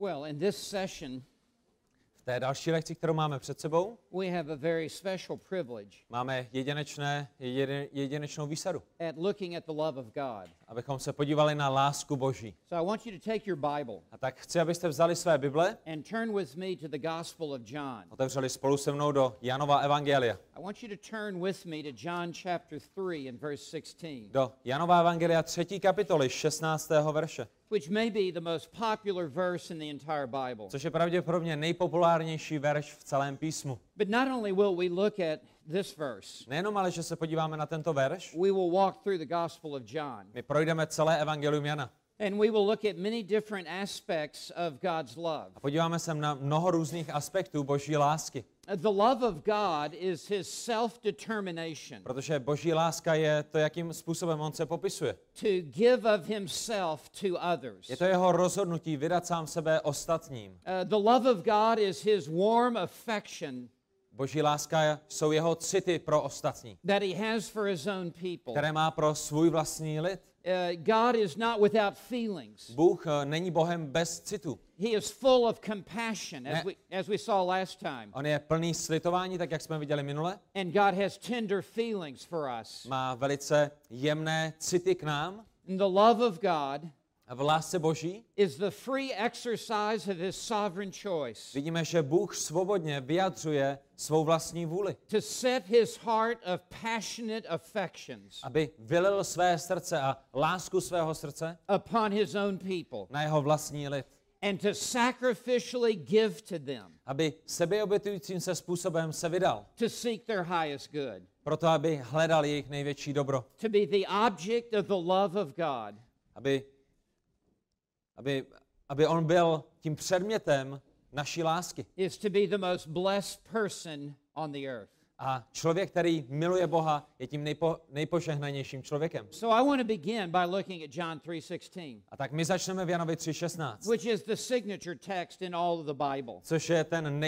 Well, in this session, v té další lekci, kterou máme před sebou, we have a very special privilege. Máme jedinečnou výsadu. At looking at the love of God. Abychom se podívali na lásku Boží. So I want you to take your Bible. A tak chci, abyste vzali své Bible. And turn with me to the Gospel of John. Otevřeli spolu se mnou do Janova evangelia. I want you to turn with me to John chapter 3 and verse 16. Do Janova evangelia 3. kapitoly 16. verše. Which may be the most popular verse in the entire Bible. Což je pravděpodobně nejpopulárnější verš v celém písmu. But not only will we look at this verse. Nejenom ale, že se podíváme na tento verš. We will walk through the Gospel of John. My projdeme celé evangelium Jana. And we will look at many different aspects of God's love. A podíváme se na mnoho různých aspektů Boží lásky. The love of God is his self-determination. Protože Boží láska je to, jakým způsobem on se popisuje. To give of himself to others. Je to jeho rozhodnutí vydat sám sebe ostatním. The love of God is his warm affection. Boží láska jsou jeho city pro ostatní. That he has for his own people. Které má pro svůj vlastní lid. God is not without feelings. Bůh není Bohem bez citů. He is full of compassion, as we saw last time. On je plný slitování, tak jak jsme viděli minule. And God has tender feelings for us. Má velice jemné city k nám. And the love of God. A v lásce Boží is the free exercise of his sovereign choice. Vidíme, že Bůh svobodně vyjadřuje svou vlastní vůli. To set his heart of passionate affections. Aby vylil své srdce a lásku svého srdce upon his own people. Na jeho vlastní lid. And to sacrificially give to them. Aby sebeobětujícím se způsobem se vydal. To seek their highest good. Proto aby hledal jejich největší dobro. To be the object of the love of God. Aby on byl tím předmětem naší lásky. Is to be the most blessed person on the earth. A člověk, který miluje Boha, je tím nejpožehnanějším člověkem. So I want to begin by looking at John 3:16. A tak my začneme v Janovi 3:16. Which is the signature text in all of the Bible. Což je ten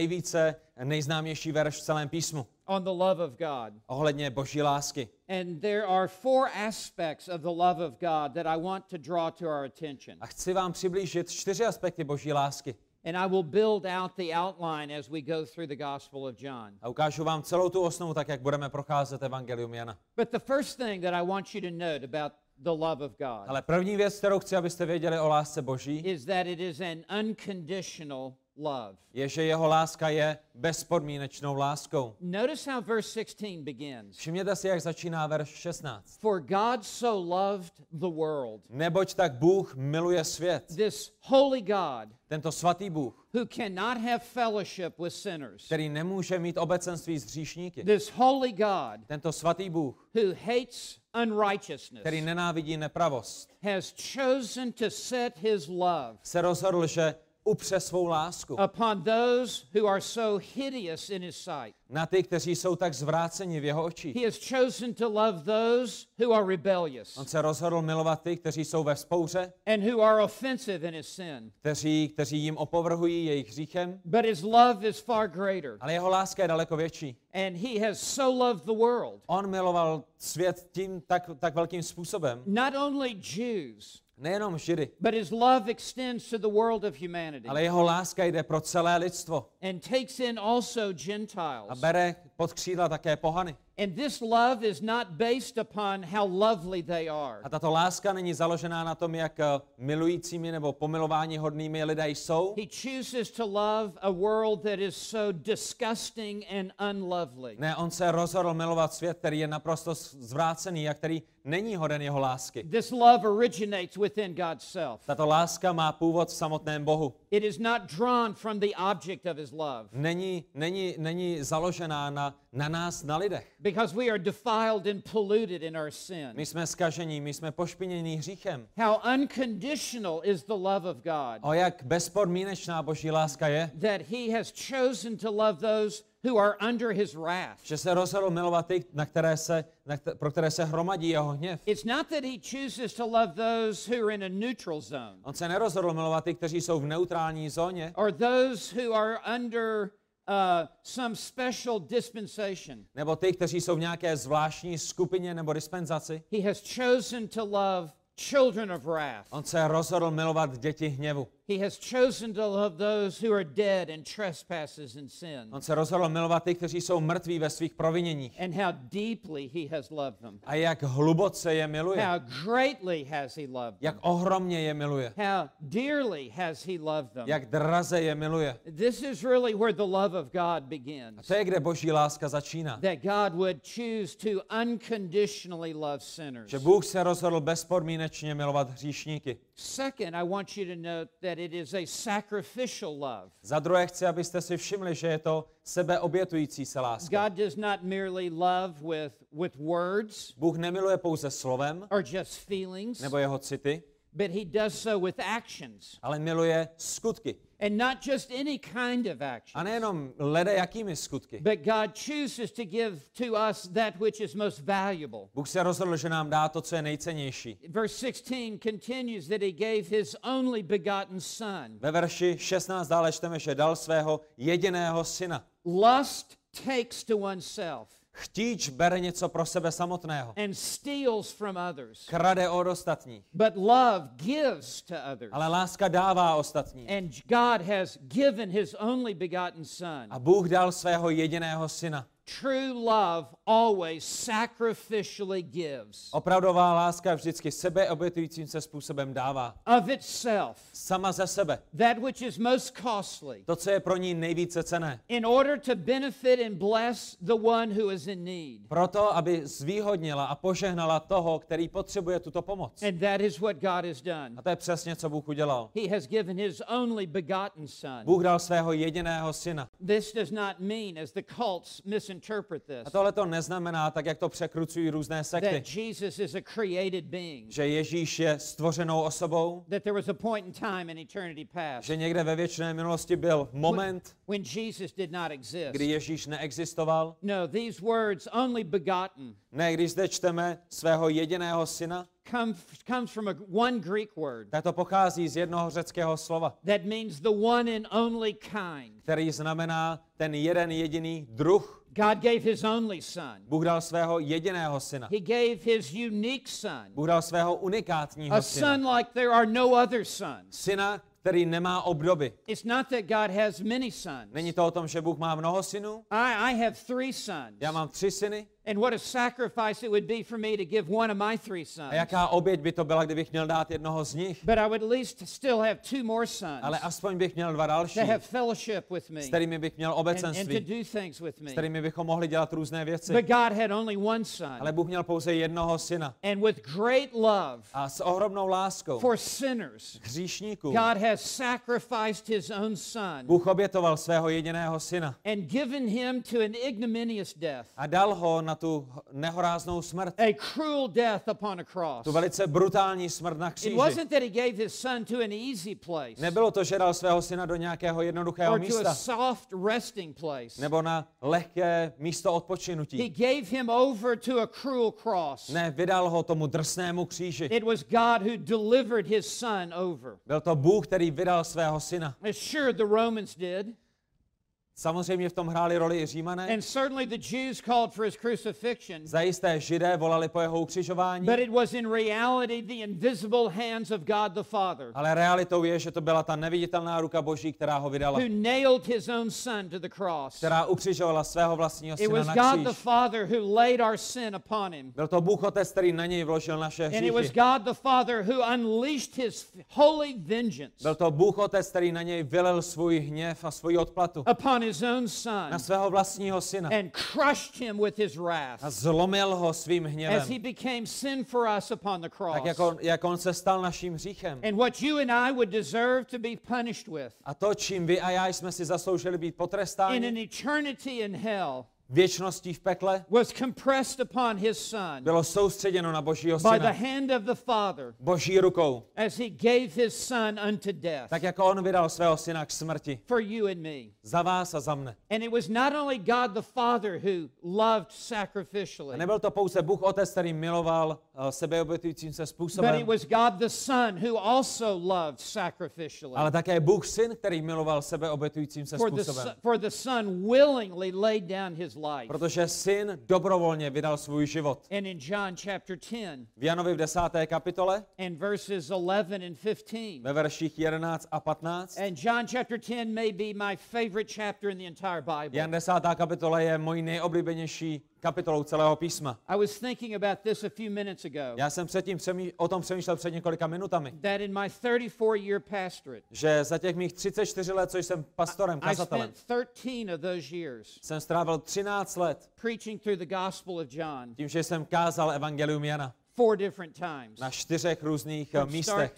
nejznámější verš v celém písmu. On the love of God. Ohledně Boží lásky. And there are four aspects of the love of God that I want to draw to our attention. A chci vám přiblížit čtyři aspekty Boží lásky. And I will build out the outline as we go through the Gospel of John. A ukážu vám celou tu osnovu, tak jak budeme procházet evangelium Jana. But the first thing that I want you to note about the love of God. Ale první věc, kterou chci, abyste věděli o lásce Boží, is that it is an unconditional love. Je, že jeho láska je bezpodmínečnou láskou. Notice how verse 16 begins. Všimněte si, jak začíná verš 16. For God so loved the world. Neboť tak Bůh miluje svět. This holy God. Tento svatý Bůh. Who cannot have fellowship with sinners. Který nemůže mít obecenství s hříšníky. This holy God. Tento svatý Bůh. Who hates unrighteousness. Který nenávidí nepravost. Has chosen to set his love. Se rozhodl, že upře svou lásku upon those who are so hideous in his sight. Na ty, kteří jsou tak zvráceni v jeho očích. He has chosen to love those who are rebellious. On se rozhodl milovat ty, kteří jsou ve vzpouře. And who are offensive in his sin. Kteří jim opovrhují jejich hříchem. But his love is far greater. Ale jeho láska je daleko větší. And he has so loved the world. On miloval svět tím tak velkým způsobem. Not only Jews. Nejenom Židy. But his love extends to the world of humanity. Ale jeho láska jde pro celé lidstvo. And takes in also Gentiles. A bere pod křídla také pohany. And this love is not based upon how lovely they are. A tato láska není založená na tom, jak milujícími nebo pomilování hodnými lidé jsou. He chooses to love a world that is so disgusting and unlovely. Ne, on se rozhodl milovat svět, který je naprosto zvrácený a který není hoden jeho lásky. This love originates within God's self. Tato láska má původ v samotném Bohu. It is not drawn from the object of his love. Není založená na nás, na lidech. Because we are defiled and polluted in our sin. My jsme zkažení, my jsme pošpinění hříchem. How unconditional is the love of God? O jak bezpodmínečná Boží láska je? That he has chosen to love those who are under his wrath. Že se rozhodl milovat ty, pro které se hromadí jeho hněv. It's not that he chooses to love those who are in a neutral zone. On se nerozhodl milovat ty, kteří jsou v neutrální zóně. Or those who are under some special dispensation. Nebo ty, kteří jsou v nějaké zvláštní skupině nebo dispenzaci. He has chosen to love children of wrath. On se rozhodl milovat děti hněvu. He has chosen to love those who are dead in trespasses and sin. On se rozhodl milovat ty, kteří jsou mrtví ve svých proviněních. And how deeply he has loved them. A jak hluboce je miluje. How greatly has he loved them. Jak ohromně je miluje. How dearly has he loved them. Jak draze je miluje. This is really where the love of God begins. A to je, kde Boží láska začíná. That God would choose to unconditionally love sinners. Že Bůh se rozhodl bezpodmínečně milovat hříšníky. Second, I want you to note that it is a sacrificial love. Za druhé chci, abyste si všimli, že je to sebeobětující se láska. God does not merely love with words. Bůh nemiluje pouze slovem. Or just feelings. Nebo jeho city. But he does so with actions. Ale miluje skutky. And not just any kind of action. A nejenom leda jakými skutky. But God chooses to give to us that which is most valuable. Bůh se rozhodl, že nám dá to, co je nejcennější. Verse 16 continues that he gave his only begotten son. Ve verši 16 dále čteme, že dal svého jediného syna. Lust takes to oneself. Chtíč bere něco pro sebe samotného. And steals from others. Krade od ostatních. But love gives to others. Ale láska dává ostatním. And God has given his only begotten son. A Bůh dal svého jediného syna. True love always sacrificially gives. Opravdová láska vždycky sebeobětujícím se způsobem dává. Of itself. Sama ze sebe. That which is most costly. To, co je pro ní nejvíce cenné. In order to benefit and bless the one who is in need. Proto, aby zvýhodnila a požehnala toho, který potřebuje tuto pomoc. And that is what God has done. A to je přesně, co Bůh udělal. He has given his only begotten son. Bůh dal svého jediného syna. This does not mean, as the cults misinterpret. A tohle to neznamená, tak jak to překrucují různé sekty, že Ježíš je stvořenou osobou, že někde ve věčné minulosti byl moment, kdy Ježíš neexistoval. Ne, když zde čteme svého jediného syna, comes from one Greek word. To pochází z jednoho řeckého slova. That means the one and only kind. Který znamená ten jeden jediný druh. God gave his only son. Bůh dal svého jediného syna. He gave his unique son. Bůh dal svého unikátního syna. A son like there are no other sons. Syna, který nemá obdoby. It's not that God has many sons. Není to o tom, že Bůh má mnoho synů. I have three sons. Já mám tři syny. And what a sacrifice it would be for me to give one of my three sons. A jaká oběť by to byla, kdybych měl dát jednoho z nich? But I would at least still have two more sons. Ale aspoň bych měl dva další. To have fellowship with me. S kterými bych měl obecenství. And to do things with me. S kterými bychom mohli dělat různé věci. But God had only one son. Ale Bůh měl pouze jednoho syna. And with great love. A s ohromnou láskou. For sinners. Hříšníků. God has sacrificed his own son. Bůh obětoval svého jediného syna. And given him to an ignominious death. A dal ho na tu nehoráznou smrt. A cruel death upon a cross. Tu velice brutální smrt na kříži. It wasn't that he gave his son to an easy place. Nebylo to, že dal svého syna do nějakého jednoduchého místa. Or to a soft resting place. Nebo na lehké místo odpočinutí. He gave him over to a cruel cross. Ne, vydal ho tomu drsnému kříži. It was God who delivered his son over. Byl to Bůh, který vydal svého syna. Sure, the Romans did. Samozřejmě v tom hráli roli i Římané. And certainly the Jews called for his crucifixion. Zajisté Židé volali po jeho ukřižování. But it was in reality the invisible hands of God the Father. Ale realitou je, že to byla ta neviditelná ruka Boží, která ho vydala. Who nailed his own son to the cross. Která ukřižovala svého vlastního syna na kříž. It was God the Father who laid our sin upon him. Byl to Bůh Otec, který na něj vložil naše hříchy. And it was God the Father who unleashed his holy vengeance. Byl to Bůh Otec, který na něj vylil svůj hněv a svou odplatu. His own son, na svého vlastního syna, and crushed him with his wrath, a zlomil ho svým hněvem, as he became sin for us upon the cross. Tak jak on se stal naším hříchem. And what you and I would deserve to be punished with. A to, čím vy a já jsme si zasloužili být potrestáni, in an eternity in hell. Věčností v pekle, was compressed upon his son, bylo soustředěno na Božího syna, by the hand of the Father, Boží rukou, as he gave his son unto death, tak jako on vydal svého syna k smrti, for you and me, za vás a za mne. And it was not only God the Father who loved sacrificially, a nebyl to pouze Bůh Otec, který miloval sebeobětujícím se způsobem. But it was God the Son who also loved sacrificially. Ale také Bůh Syn, který miloval sebeobětujícím se způsobem. For the Son willingly laid down his life. Protože Syn dobrovolně vydal svůj život. And in John chapter 10. V Janovi v 10. kapitole. And verses 11 and 15. Ve verších 11 a 15. And John chapter 10 may be my favorite chapter in the entire Bible. Jan 10. kapitola je mojí nejoblíbenější kapitolou celého písma. I was thinking about this a few minutes ago. Já jsem o tom přemýšlel před několika minutami. That in my 34-year pastorate. Že za těch mých 34 let, co jsem pastorem, kazatelem. I spent 13 of those years. Jsem strávil 13 let. Preaching through the Gospel of John. Tím, že jsem kázal evangelium Jana. 4 different times. Na 4 různých místech.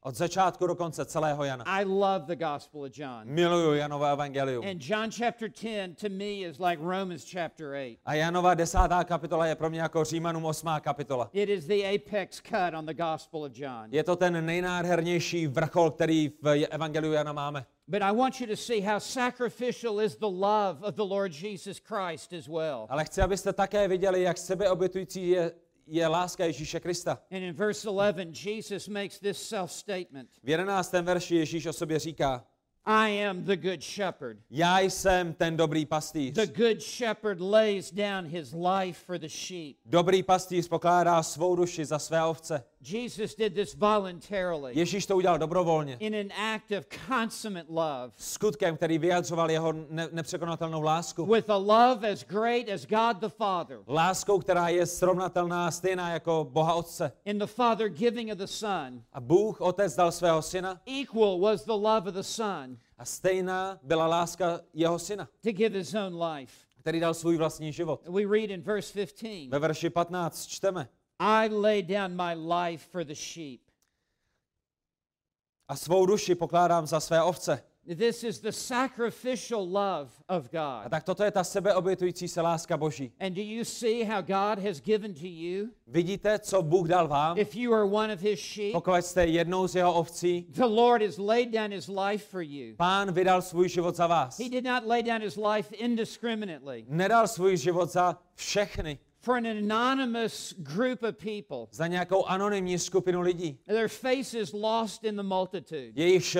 Od začátku do konce celého Jana. I love the Gospel of John. Miluju Janovo evangelium. And John chapter 10 to me is like Romans chapter 8. A Janova 10. kapitola je pro mě jako Římanům 8. kapitola. It is the apex cut on the Gospel of John. Je to ten nejnádhernější vrchol, který v evangeliu Jana máme. But I want you to see how sacrificial is the love of the Lord Jesus Christ as well. Ale chci, abyste také viděli, jak sebeobětující je láska Ježíše Krista. And in verse 11 Jesus makes this self statement. V 11. verši Ježíš o sobě říká: I am the good shepherd. Já jsem ten dobrý pastýř. The good shepherd lays down his life for the sheep. Dobrý pastýř pokládá svou duši za své ovce. Jesus did this voluntarily. Ježíš to udělal dobrovolně. In an act of consummate love. Skutkem, který vyjadřoval jeho nepřekonatelnou lásku. With a love as great as God the Father. Láskou, která je srovnatelná stejná jako Boha Otce. In the Father giving of the Son. A Bůh Otec dal svého Syna. Equal was the love of the Son. A stejná byla láska jeho Syna. To give his own life. Který dal svůj vlastní život. We read in verse 15. Ve verši 15 čteme: I lay down my life for the sheep. A svou duši pokládám za své ovce. This is the sacrificial love of God. A tak toto je ta sebeobětující se láska Boží. And do you see how God has given to you? Vidíte, co Bůh dal vám? If you are one of his sheep. Pokud jste jednou z jeho ovcí. The Lord has laid down his life for you. Pán vydal svůj život za vás. He did not lay down his life indiscriminately. Nedal svůj život za všechny. For an anonymous group of people. Za nějakou anonymní skupinu lidí. Their faces lost in the multitude. Jejich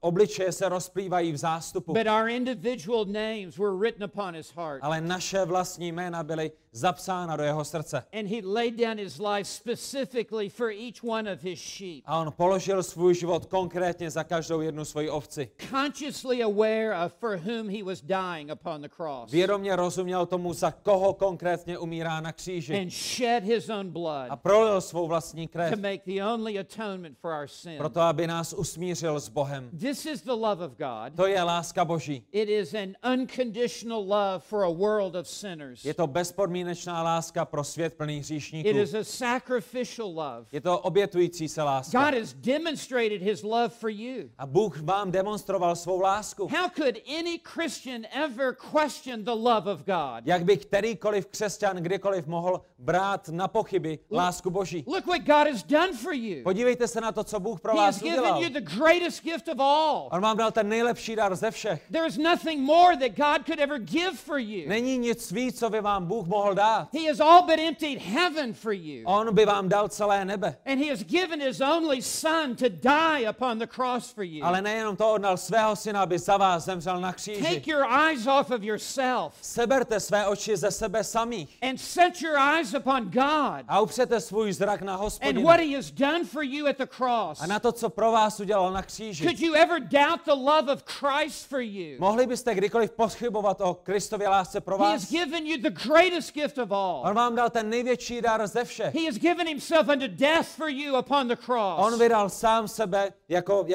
obličeje se rozplývají v zástupu. But our individual names were written upon his heart. Ale naše vlastní jména byly zapsána do jeho srdce. And he laid down his life specifically for each one of his sheep. A on položil svůj život konkrétně za každou jednu svoji ovci. Consciously aware of for whom he was dying upon the cross. Vědomě rozuměl tomu, za koho konkrétně umírá na kříži. And shed his own blood. A prolil svou vlastní krev. To make the only atonement for our sin. Proto aby nás usmířil s Bohem. This is the love of God. To je láska Boží. It is an unconditional love for a world of sinners. Je to bezpodmínečná láska pro svět plný hříšníků. It is a sacrificial love. Je to obětující se láska. God has demonstrated his love for you. A Bůh vám demonstroval svou lásku. How could any Christian ever question the love of God? Jak by kterýkoliv křesťan kdykoliv mohl brát na pochyby lásku Boží? Look what God has done for you. Podívejte se na to, co Bůh pro vás udělal. He has given you the greatest gift of all. On vám dal ten nejlepší dar ze všech. There is nothing more that God could ever give for you. Není nic víc, co by vám Bůh mohl dát. He has all but emptied heaven for you. On by vám dal celé nebe. And he has given his only son to die upon the cross for you. Ale nejenom to, on dal svého syna, aby za vás zemřel na kříži. Take your eyes off of yourself. Seberte své oči ze sebe samých. And set your eyes upon God. A upřete svůj zrak na Hospodina. And what he has done for you at the cross. A na to, co pro vás udělal na kříži. Could you ever doubt the love of Christ for you? Mohli byste kdykoliv pochybovat o Kristově lásce pro vás? He has given you the greatest gift of all. On vám dal ten největší dar ze všech. He has given himself unto death for you upon the cross. On vydal sám sebe jako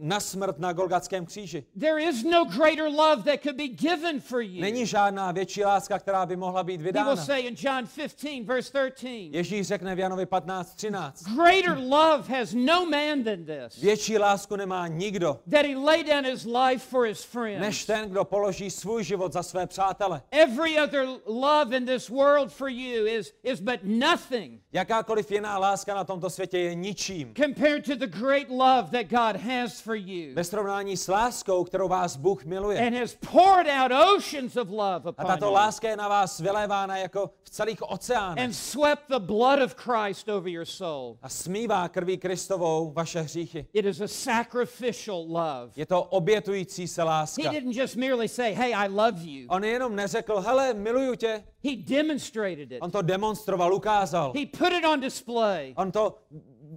na smrt na Golgatském kříži. There is no greater love that could be given for you. Není žádná větší láska, která by mohla být vydána. He will say in John 15 verse 13. Ježíš řekne v Janovi 15:13. Greater love has no man than this. Větší lásku nemá nikdo. That he laid down his life for his friends. Než ten, kdo položí svůj život za své přátele. Every other love in this world for you is but nothing. Jakákoliv jiná láska na tomto světě je ničím. Compared to the great love that God God has for you. Ve srovnání s láskou, kterou vás Bůh miluje. And has poured out oceans of love upon you. A tato láska je na vás vylévána jako v celých oceánech. And swept the blood of Christ over your soul. A smívá krví Kristovou vaše hříchy. It is a sacrificial love. Je to obětující se láska. He didn't just merely say, "Hey, I love you." On jenom neřekl, hele, miluju tě. He demonstrated it. On to demonstroval, ukázal. He put it on display. On to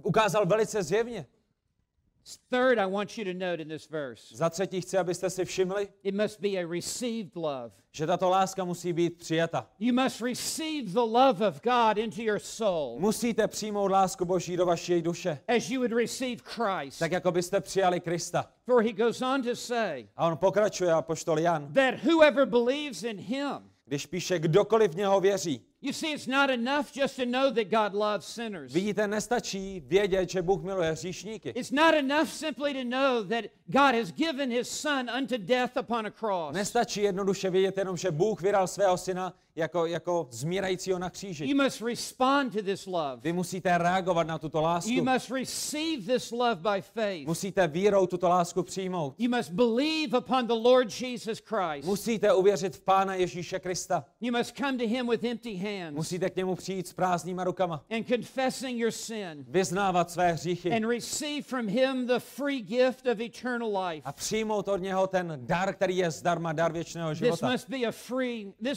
ukázal velice zjevně. Third, I want you to note in this verse. Za třetí chci, abyste si všimli. It must be a received love. Že tato láska musí být přijata. You must receive the love of God into your soul. Musíte přijmout lásku Boží do vaší duše. As you would receive Christ. Tak jako byste přijali Krista. For he goes on to say. A on pokračuje, apoštol Jan. That whoever believes in him. Když píše, kdokoliv v něho věří. You see, it's not enough just to know that God loves sinners. Vidíte, nestačí vědět, že Bůh miluje hříšníky. It's not enough simply to know that God has given his son unto death upon a cross. Nestačí jednoduše vědět jenom, že Bůh vydal svého syna jako zmírajícího na kříži. You must respond to this love. Vy musíte reagovat na tuto lásku. You must receive this love by faith. Musíte vírou tuto lásku přijmout. You must believe upon the Lord Jesus Christ. Musíte uvěřit v Pána Ježíše Krista. You must come to him with empty hands. Musíte k němu přijít s prázdnýma rukama. And confessing your sin. Vyznávat své hříchy. And receive from him the free gift of eternal life. A přijmout od něho ten dar, který je zdarma, dar věčného života. This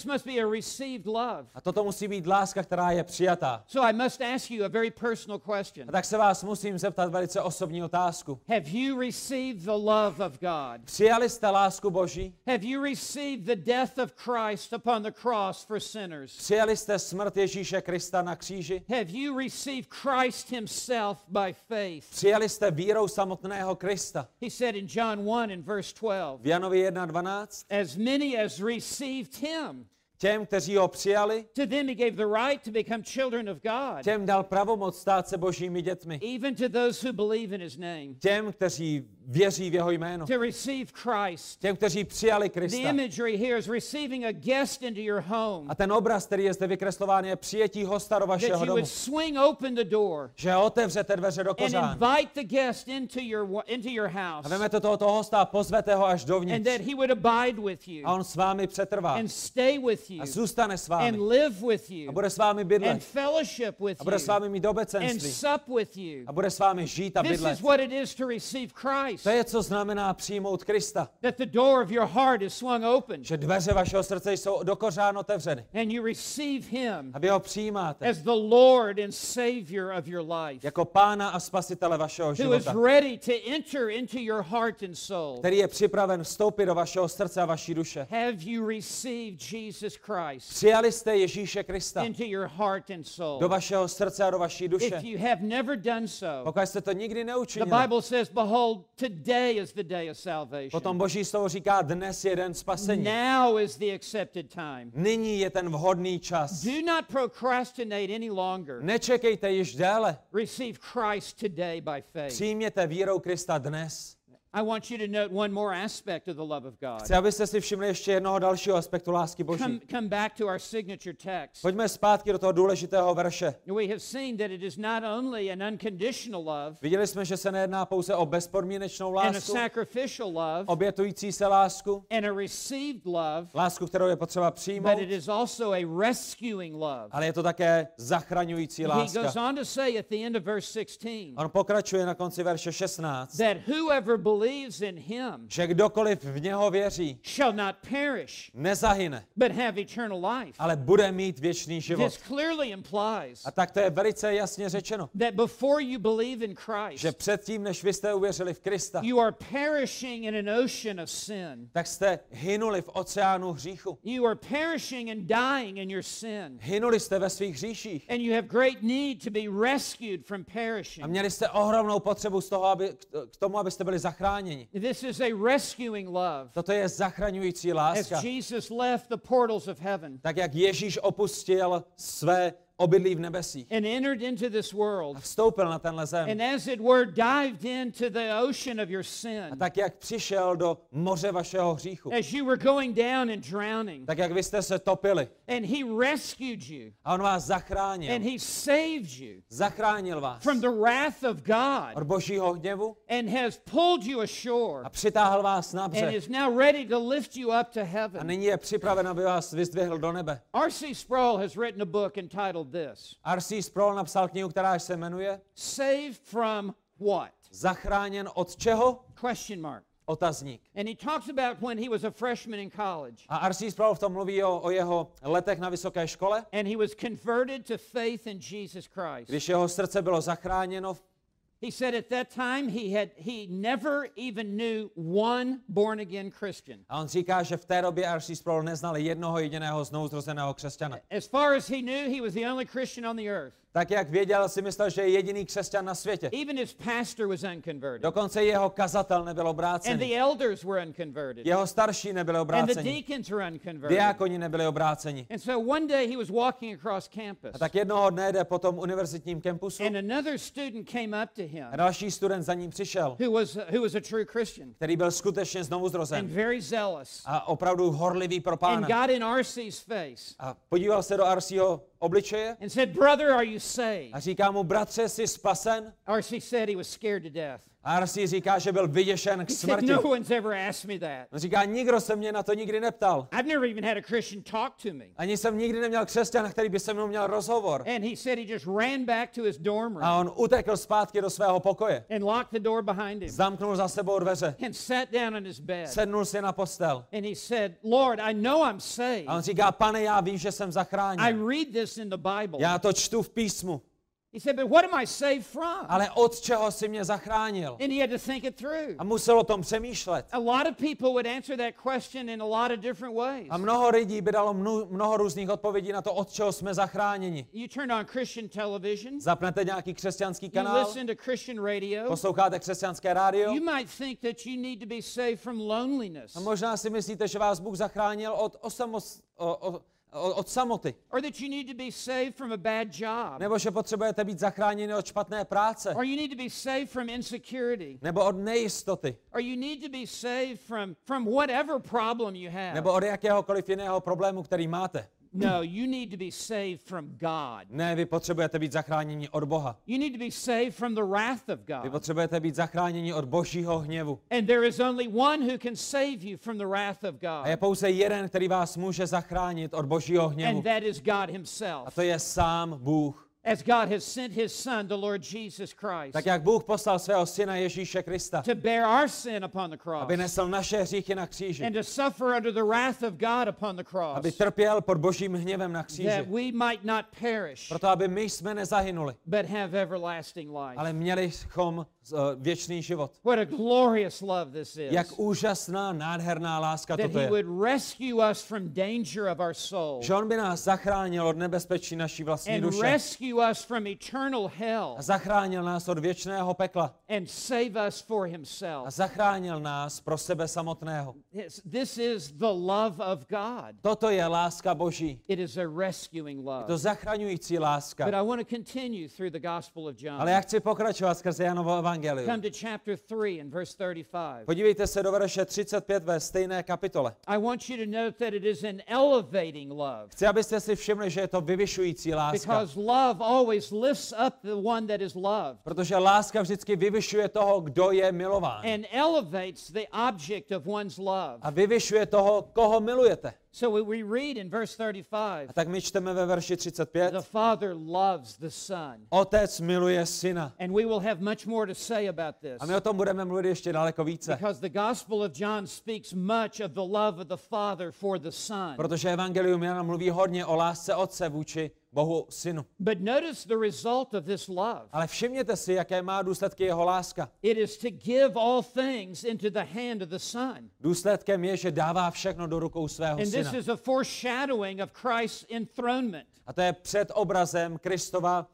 must be a received love. A toto musí být láska, která je přijatá. So I must ask you a very personal question. A tak se vás musím zeptat velice osobní otázku. Have you received the love of God? Přijali jste lásku Boží? Have you received the death of Christ upon the cross for sinners? Přijali jste smrt Ježíše Krista na kříži? Have you received Christ himself by faith? Přijali jste vírou samotného Krista? He said in John 1 in verse 12. V Janově 1:12. As many as received him. Těm, kteří ho přijali, to them he gave the right to become children of God. Těm dal pravomoc stát se Božími dětmi. Even to those who believe in his name. Těm, kteří věří v jeho jméno. To receive Christ. Těm, kteří přijali Krista. The imagery here is receiving a guest into your home. A ten obraz, který je zde vykreslován, je přijetí hosta do vašeho domu. That you would swing open the door. Že otevřete dveře do kořán. And invite the guest into your house. A vezmete tohoto hosta a pozvete ho až dovnitř. And that he would abide with you. A on s vámi přetrvá. And stay with you. A zůstane s vámi. And live with you. A bude s vámi bydlet. And fellowship with you. A bude s vámi mít obecenství. And sup with you. A bude s vámi žít a bydlet. This is what it is to receive Christ. To je, co znamená přijmout Krista. That the door of your heart is swung open. Že dveře vašeho srdce jsou do kořán otevřeny. And you receive him. A vy ho přijímáte. As the Lord and Savior of your life. Jako Pána a Spasitele vašeho života. Who is ready to enter into your heart and soul. Který je připraven vstoupit do vašeho srdce a vaší duše. Have you received Jesus Christ? Přijali jste Ježíše Krista. Into your heart and soul. Do vašeho srdce a do vaší duše. If you have never done so. Pokud jste to nikdy neučinili. The Bible says, behold, today is the day of salvation. Potom Boží slovo říká, dnes je den spasení. Now is the accepted time. Nyní je ten vhodný čas. Do not procrastinate any longer. Nečekejte již déle. Receive Christ today by faith. Přijměte vírou Krista dnes. I want you to note one more aspect of the love of God. Chci, abyste si všimli ještě jednoho dalšího aspektu lásky Boží. Come back to our signature text. Pojďme zpátky do toho důležitého verše. We have seen that it is not only an unconditional love. Viděli jsme, že se nejedná pouze o bezpodmínečnou lásku. And a sacrificial love. Obětující se lásku. And a received love. Lásku, kterou je potřeba přijmout. But it is also a rescuing love. Ale je to také zachraňující láska. He goes on to say at the end of verse 16. On pokračuje na konci verše 16. That whoever believes in him, že kdokoliv v něho věří, shall not perish, nezahyne, but have eternal life. Ale bude mít věčný život. This clearly implies, a tak to je velice jasně řečeno, that before you believe in Christ, že předtím, než vy jste uvěřili v Krista, you are perishing in an ocean of sin. Tak jste hynuli v oceánu hříchu. You are perishing and dying in your sin. Hynuli jste ve svých hříších. And you have great need to be rescued from perishing. A měli jste ohromnou potřebu z toho, abyste byli zachráněni. This is a rescuing love. Toto je zachraňující láska. As Jesus left the portals of heaven. Tak jak Ježíš opustil své obydlí v nebesích. And entered into this world. A vstoupil na tenhle zem. And as it were, dived into the ocean of your sin. A tak jak přišel do moře vašeho hříchu. As you were going down and drowning. Tak jak vy jste se topili. And he rescued you. A on vás zachránil. And he saved you. Zachránil vás. From the wrath of God. Od božího hněvu. And has pulled you ashore. A přitáhl vás na břeh. And is now ready to lift you up to heaven. A nyní je připraven, aby vás vyzdvihl do nebe. R.C. Sproul has written a book entitled this. R.C. Sproul napsal knihu, která se jmenuje Saved from what? Zachráněn od čeho? Question mark. Otazník. And he talks about when he was a freshman in college. A R.C. Sproul v tom mluví o jeho letech na vysoké škole. And he was converted to faith in Jesus Christ. Když jeho srdce bylo zachráněno. He said at that time he never even knew one born again Christian. A on říká, že v té době R.C. Sproul neznal jednoho jediného znovuzrozeného křesťana. As far as he knew, he was the only Christian on the earth. Tak jak věděl, si myslel, že je jediný křesťan na světě. Even his pastor was unconverted. Dokonce jeho kazatel nebyl obrácený. And the elders were unconverted. Jeho starší nebyli obráceni. And the deacons were unconverted. Diákoni nebyli obráceni. And so one day he was walking across campus. A tak jednoho dne jde po tom univerzitním kampusu. And another student came up to him. A další student za ním přišel. Who was a true Christian. Který byl skutečně znovuzrozen. And very zealous. A opravdu horlivý pro Pána. And got in R.C.'s face. A podíval se do R.C.ho obličeje. And said, "Brother, are you saved?" A říká mu, bratře, jsi spasen? R.C. said he was scared to death. R.C. říká, že byl vyděšen k smrti. He said, "No one's ever asked me that." On říká, nikdo se mě na to nikdy neptal. I've never even had a Christian talk to me. Ani jsem nikdy neměl křesťana, který by se mnou měl rozhovor. And he said he just ran back to his dorm room. A on utekl zpátky do svého pokoje. And locked the door behind him. Zamknul za sebou dveře. And sat down on his bed. Sednul si na postel. And he said, "Lord, I know I'm saved." A on říká, Pane, já vím, že jsem zachráněn. I read this in the Bible. Já to čtu v písmu. He said, "But what am I saved from?" Ale od čeho jsi mě zachránil? And he had to think it through. A musel o tom přemýšlet. A lot of people would answer that question in a lot of different ways. A mnoho lidí by dalo mnoho různých odpovědí na to, od čeho jsme zachráněni. You turn on Christian television. Zapnete nějaký křesťanský kanál. You listen to Christian radio. Posloucháte křesťanské rádio. You might think that you need to be saved from loneliness. A možná si myslíte, že vás Bůh zachránil od od samoty. Or that you need to be saved from a bad job. Nebo že potřebujete být zachráněni od špatné práce. Or you need to be saved from insecurity. Nebo od nejistoty. Or you need to be saved from whatever problem you have. Nebo od jakéhokoliv jiného problému, který máte. No, you need to be saved from God. Ne, vy potřebujete být zachráněni od Boha. You need to be saved from the wrath of God. Vy potřebujete být zachráněni od Božího hněvu. And there is only one who can save you from the wrath of God. A je pouze jeden, který vás může zachránit od Božího hněvu. And that is God himself. A to je sám Bůh. As God has sent his son, the Lord Jesus Christ. Tak jak Bůh poslal svého syna Ježíše Krista. To bear our sin upon the cross. Aby nesl naše hříchy na kříži. And to suffer under the wrath of God upon the cross. Aby trpěl pod božím hněvem na kříži. That we might not perish. Proto aby my jsme nezahynuli. But have everlasting life. Ale mělichom věčný život. What a glorious love this is. Jak úžasná, nádherná láska toto je. That he would rescue us from danger of our soul. Že on by nás zachránil od nebezpečí naší vlastní duše. Us from eternal hell. A zachránil nás od věčného pekla. And save us for himself. A zachránil nás pro sebe samotného. This is the love of God. Toto je láska Boží. It is a rescuing love. Je to zachraňující láska. But I want to continue through the Gospel of John. Ale já chci pokračovat skrze Janovo evangelium. Come to chapter 3 and verse 35. Podívejte se do verše 35 ve stejné kapitole. I want you to note that it is an elevating love. Chci, abyste si všimli, že je to vyvyšující láska. Because love always lifts up the one that is loved. Protože láska vždycky vyvyšuje toho, kdo je milován. And elevates the object of one's love. A vyvyšuje toho, koho milujete. So we read in verse 35. A tak my čteme ve verši 35. The Father loves the Son. Otec miluje syna. And we will have much more to say about this. A my o tom budeme mluvit ještě daleko více. Because the Gospel of John speaks much of the love of the Father for the Son. Protože evangelium Jana mluví hodně o lásce otce vůči Bohu synu. But notice the result of this love. Ale všimněte si, jaké má důsledky jeho láska. It is to give all things into the hand of the Son. Důsledkem je, že dává všechno do rukou svého syna. And this is a foreshadowing of Christ's enthronement. A to je před obrazem Kristova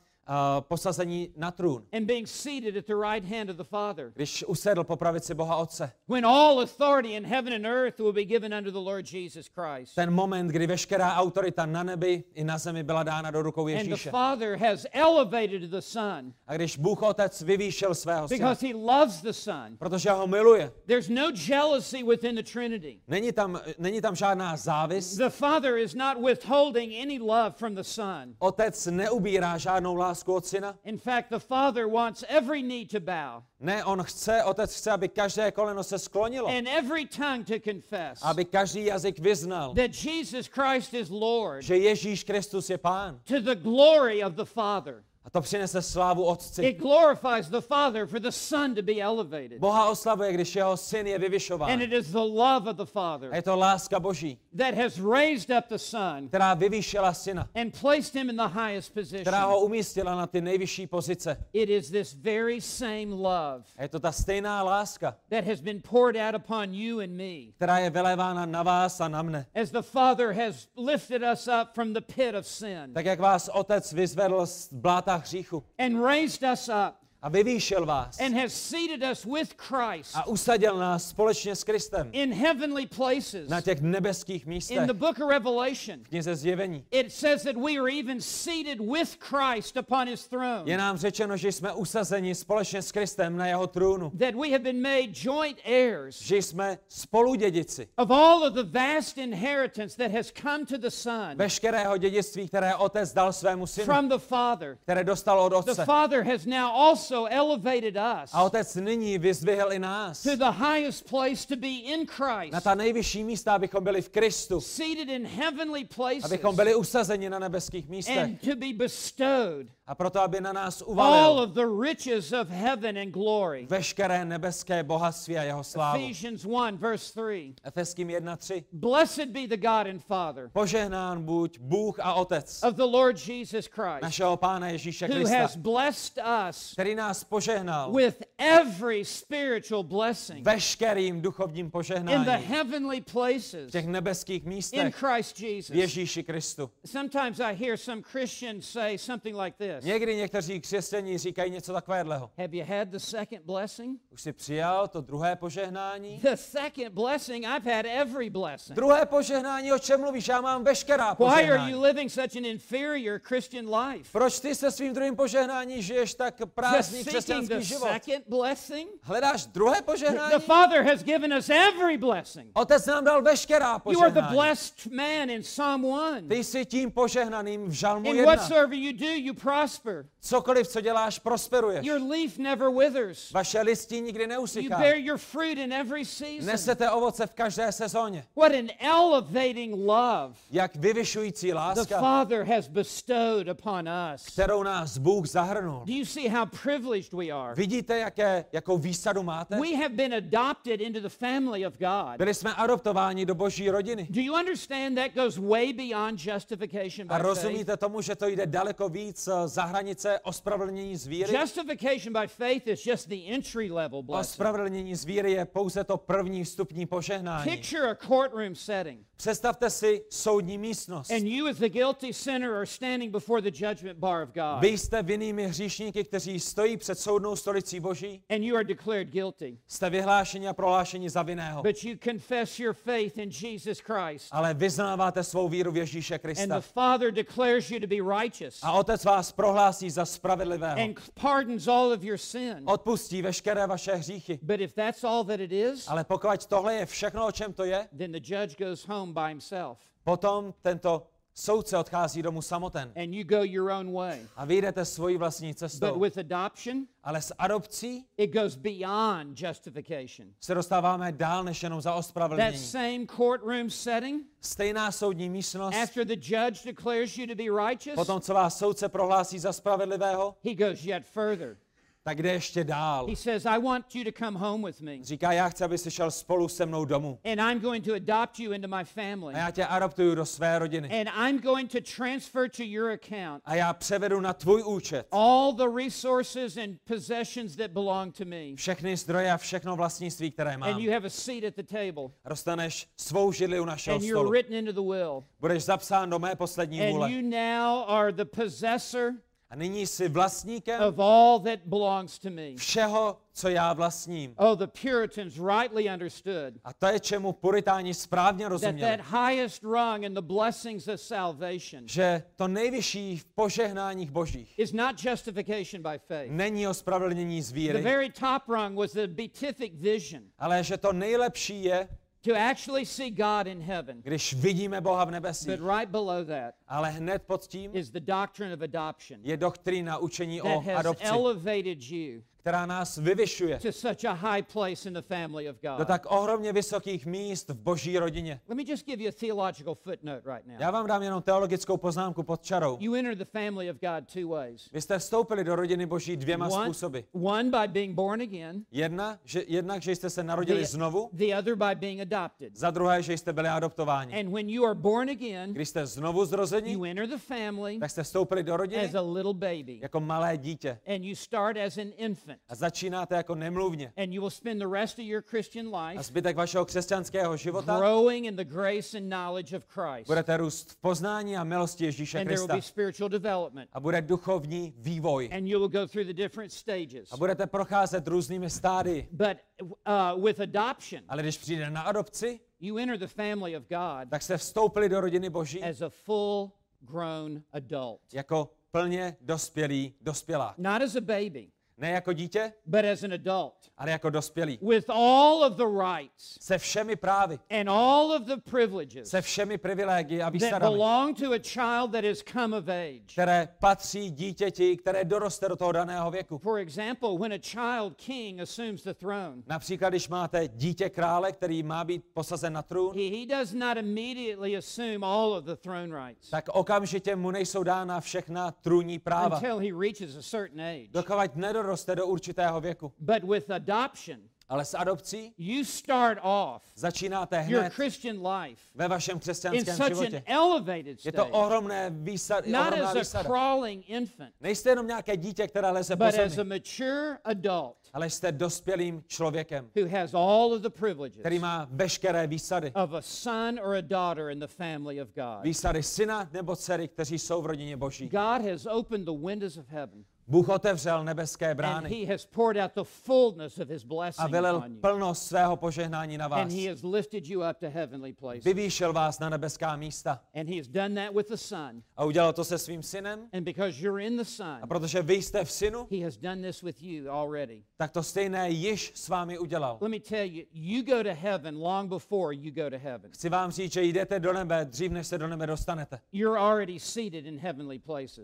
posazení na trůn. And being seated at the right hand of the Father. Když usedl po pravici Boha Otce. When all authority in heaven and earth will be given unto the Lord Jesus Christ. Ten moment, kdy veškerá autorita na nebi i na zemi byla dána do rukou Ježíše. And the Father has elevated the Son. A když Bůh Otec vyvýšil svého syna. Because he loves the Son. Protože ho miluje. There's no jealousy within the Trinity. Není tam žádná závist. The Father is not withholding any love from the Son. Otec neubírá žádnou lásku od syna. In fact, the Father wants every knee to bow. Ne, otec chce, aby každé koleno se sklonilo. And every tongue to confess. Aby každý jazyk vyznal. That Jesus Christ is Lord. Že Ježíš Kristus je Pán. To the glory of the Father. A to přinese slávu Otci. It glorifies the Father for the Son to be elevated. Boha oslavuje, když jeho syn je vyvyšován. And it is the love of the Father. A je to láska Boží. That has raised up the Son. Která vyvýšila syna. And placed him in the highest position. Která ho umístila na ty nejvyšší pozice. It is this very same love. A je to ta stejná láska. That has been poured out upon you and me. Která je vylévána na vás a na mne. As the Father has lifted us up from the pit of sin. Tak jak vás Otec vyzvedl z bláta hříchu. And raised us up. A vyvýšil vás. And has seated us with Christ. A usadil nás společně s Kristem. In heavenly places. Na těch nebeských místech. In the book of Revelation. V knize Zjevení. It says that we are even seated with Christ upon his throne. Je nám řečeno, že jsme usazeni společně s Kristem na jeho trůnu. That we have been made joint heirs. Že jsme spoludědici. Of all of the vast inheritance that has come to the Son. Veškerého dědictví, které Otec dal svému synu. From the Father. Které dostal od Otce. The Father has now also elevated us. A Otec nyní vyzdvihl i nás. To the highest place to be in Christ. Na ta nejvyšší místa, abychom byli v Kristu. Seated in heavenly places. Abychom byli usazeni na nebeských místech. And to be bestowed. A proto, aby na nás uvalil. All of the riches of heaven and glory. Veškeré nebeské bohatství a jeho slávu. Ephesians 1 verse 3. Efeským 1:3. Blessed be the God and Father. Požehnán buď Bůh a Otec. Of the Lord Jesus Christ. Našeho Pána Ježíše Krista. Who has blessed us. Nás požehnal with every spiritual blessing, veškerým duchovním požehnáním in the heavenly places, v těch nebeských místech, in Christ Jesus. V Ježíši Kristu. Sometimes I hear some Christians say something like this. Někdy někteří křesťané říkají něco takového. Have you had the second blessing? Už jsi přijal to druhé požehnání? The second blessing, I've had every blessing. Druhé požehnání, o čem mluvíš? Já mám veškerá požehnání. Why are you living such an inferior Christian life? Proč ty se svým druhým požehnání žiješ tak seeking the second blessing? Hledáš druhé požehnání? The Father has given us every blessing. Otec nám dal veškerá požehnání. You are the blessed man in Psalm 1. Ty jsi tím požehnaným v Žalmu 1. And whatsoever you do, you prosper. Cokoliv, co děláš, prosperuješ. Your leaf never withers. Vaše listí nikdy neusychá. You bear your fruit in every season. Nesete ovoce v každé sezóně. What an elevating love. Jak vyvyšující láska. The Father has bestowed upon us. Kterou nás Bůh zahrnul. Do you see how privileged we are? Vidíte, jakou výsadu máte? We have been adopted into the family of God. Byli jsme adoptováni do Boží rodiny. Do you understand that goes way beyond justification by faith? A rozumíte tomu, že to jde daleko víc za hranice ospravedlnění z víry? Justification by faith is just the entry level blessing. Ospravedlnění z víry je pouze to první vstupní požehnání. Picture a courtroom setting. Představte si soudní místnost. And you as the guilty sinner are standing before the judgment bar of God. Vy jste vinnými hříšníky, kteří stojí před soudnou stolicí Boží. And you are declared guilty. Jste vyhlášeni a prohlášeni za vinného. But you confess your faith in Jesus Christ. Ale vyznáváte svou víru v Ježíše Krista. And the Father declares you to be righteous. A Otec vás prohlásí za spravedlivého. And pardons all of your sin. Odpustí veškeré vaše hříchy. But if that's all that it is, ale pokud tohle je všechno, o čem to je, then the judge goes home by himself. Potom tento soudce odchází domů samoten. And you go your own way. A vy jdete svojí vlastní cestou. But with adoption, ale s adopcí, it goes beyond justification. Se dostáváme dál než jenom za ospravedlnění. That same courtroom setting, stejná soudní místnost, after the judge declares you to be righteous, potom co vás soudce prohlásí za spravedlivého, he goes yet further. Tak jde ještě dál. He says, I want you to come home with me. Říká, já chci, aby jsi šel spolu se mnou domů. And I'm going to adopt you into my family. A já tě adoptuju do své rodiny. And I'm going to transfer to your account. A já převedu na tvůj účet. All the resources and possessions that belong to me. Všechny zdroje a všechno vlastnictví, které mám. And you have a seat at the table. Dostaneš svou židli u našeho stolu. And you're written into the will. Budeš zapsán do mé poslední vůle. And you now are the possessor. A nyní jsi vlastníkem of all that belongs to me. Všeho, co já vlastním. Oh, the Puritans rightly understood. A to je, čemu puritáni správně rozuměli. That highest rung in the blessings of salvation. Že to nejvyšší v požehnáních božích. Is not justification by faith. Není ospravedlnění z víry. The very top rung was the beatific vision. Ale že to nejlepší je to actually see God in heaven. Když vidíme Boha v nebesích. But right below that, ale hned pod tím, is the doctrine of adoption. Je doktrína učení o adopci, která nás vyvyšuje to such a high place in the family of God. Do tak ohromně vysokých míst v boží rodině. Let me just give you a theological footnote right now. Já vám dám jenom teologickou poznámku pod čarou. You enter the family of God two ways. Vy jste vstoupili do rodiny boží dvěma způsoby. One by being born again. Jednak, že jste se narodili znovu. The other by being adopted. Za druhé, že jste byli adoptováni. And when you are born again, když jste znovu zrozeni, you enter the family. Tak jste vstoupili do rodiny as a little baby. Jako malé dítě. And you start as an infant. A začínáte jako nemluvně. And you will spend the rest of your Christian life. A zbytek vašeho křesťanského života. Growing in the grace and knowledge of Christ. Budete růst v poznání a milosti Ježíše Krista. And there will be spiritual development. A bude duchovní vývoj. And you will go through the different stages. A budete procházet různými stády. But with adoption. Ale když přijde na adopci, you enter the family of God. Tak jste vstoupili do rodiny Boží. As a full grown adult. Jako plně dospělák. Not as a baby. Ne jako dítě, but as an adult, ale jako dospělý. With all of the rights, se všemi právy, and all of the privileges, se všemi privilegii a výsadami, that belong to a child that has come of age, které patří dítěti, které doroste do toho daného věku. For example, when a child king assumes the throne, například když máte dítě krále, který má být posazen na trůn, he does not immediately assume all of the throne rights. Tak okamžitě mu nejsou dána všechna trůnní práva. Until he reaches a certain age. Dokud roste do určitého věku. But with adoption, ale s adopcí, you start off začínáte hned your Christian life ve vašem křesťanském životě. Je to ohromné výsady, ohromná výsada. Nejste jenom nějaké dítě, které leze po zemi, ale jste dospělým člověkem, který má veškeré výsady. Výsady syna nebo dcery, kteří jsou v rodině Boží. God has opened the windows of heaven. Bůh otevřel nebeské brány a vylil plnost svého požehnání na vás. Vyvýšil vás na nebeská místa. A udělal to se svým synem. A protože vy jste v synu, tak to stejné již s vámi udělal. Chci vám říct, že jdete do nebe dřív, než se do nebe dostanete.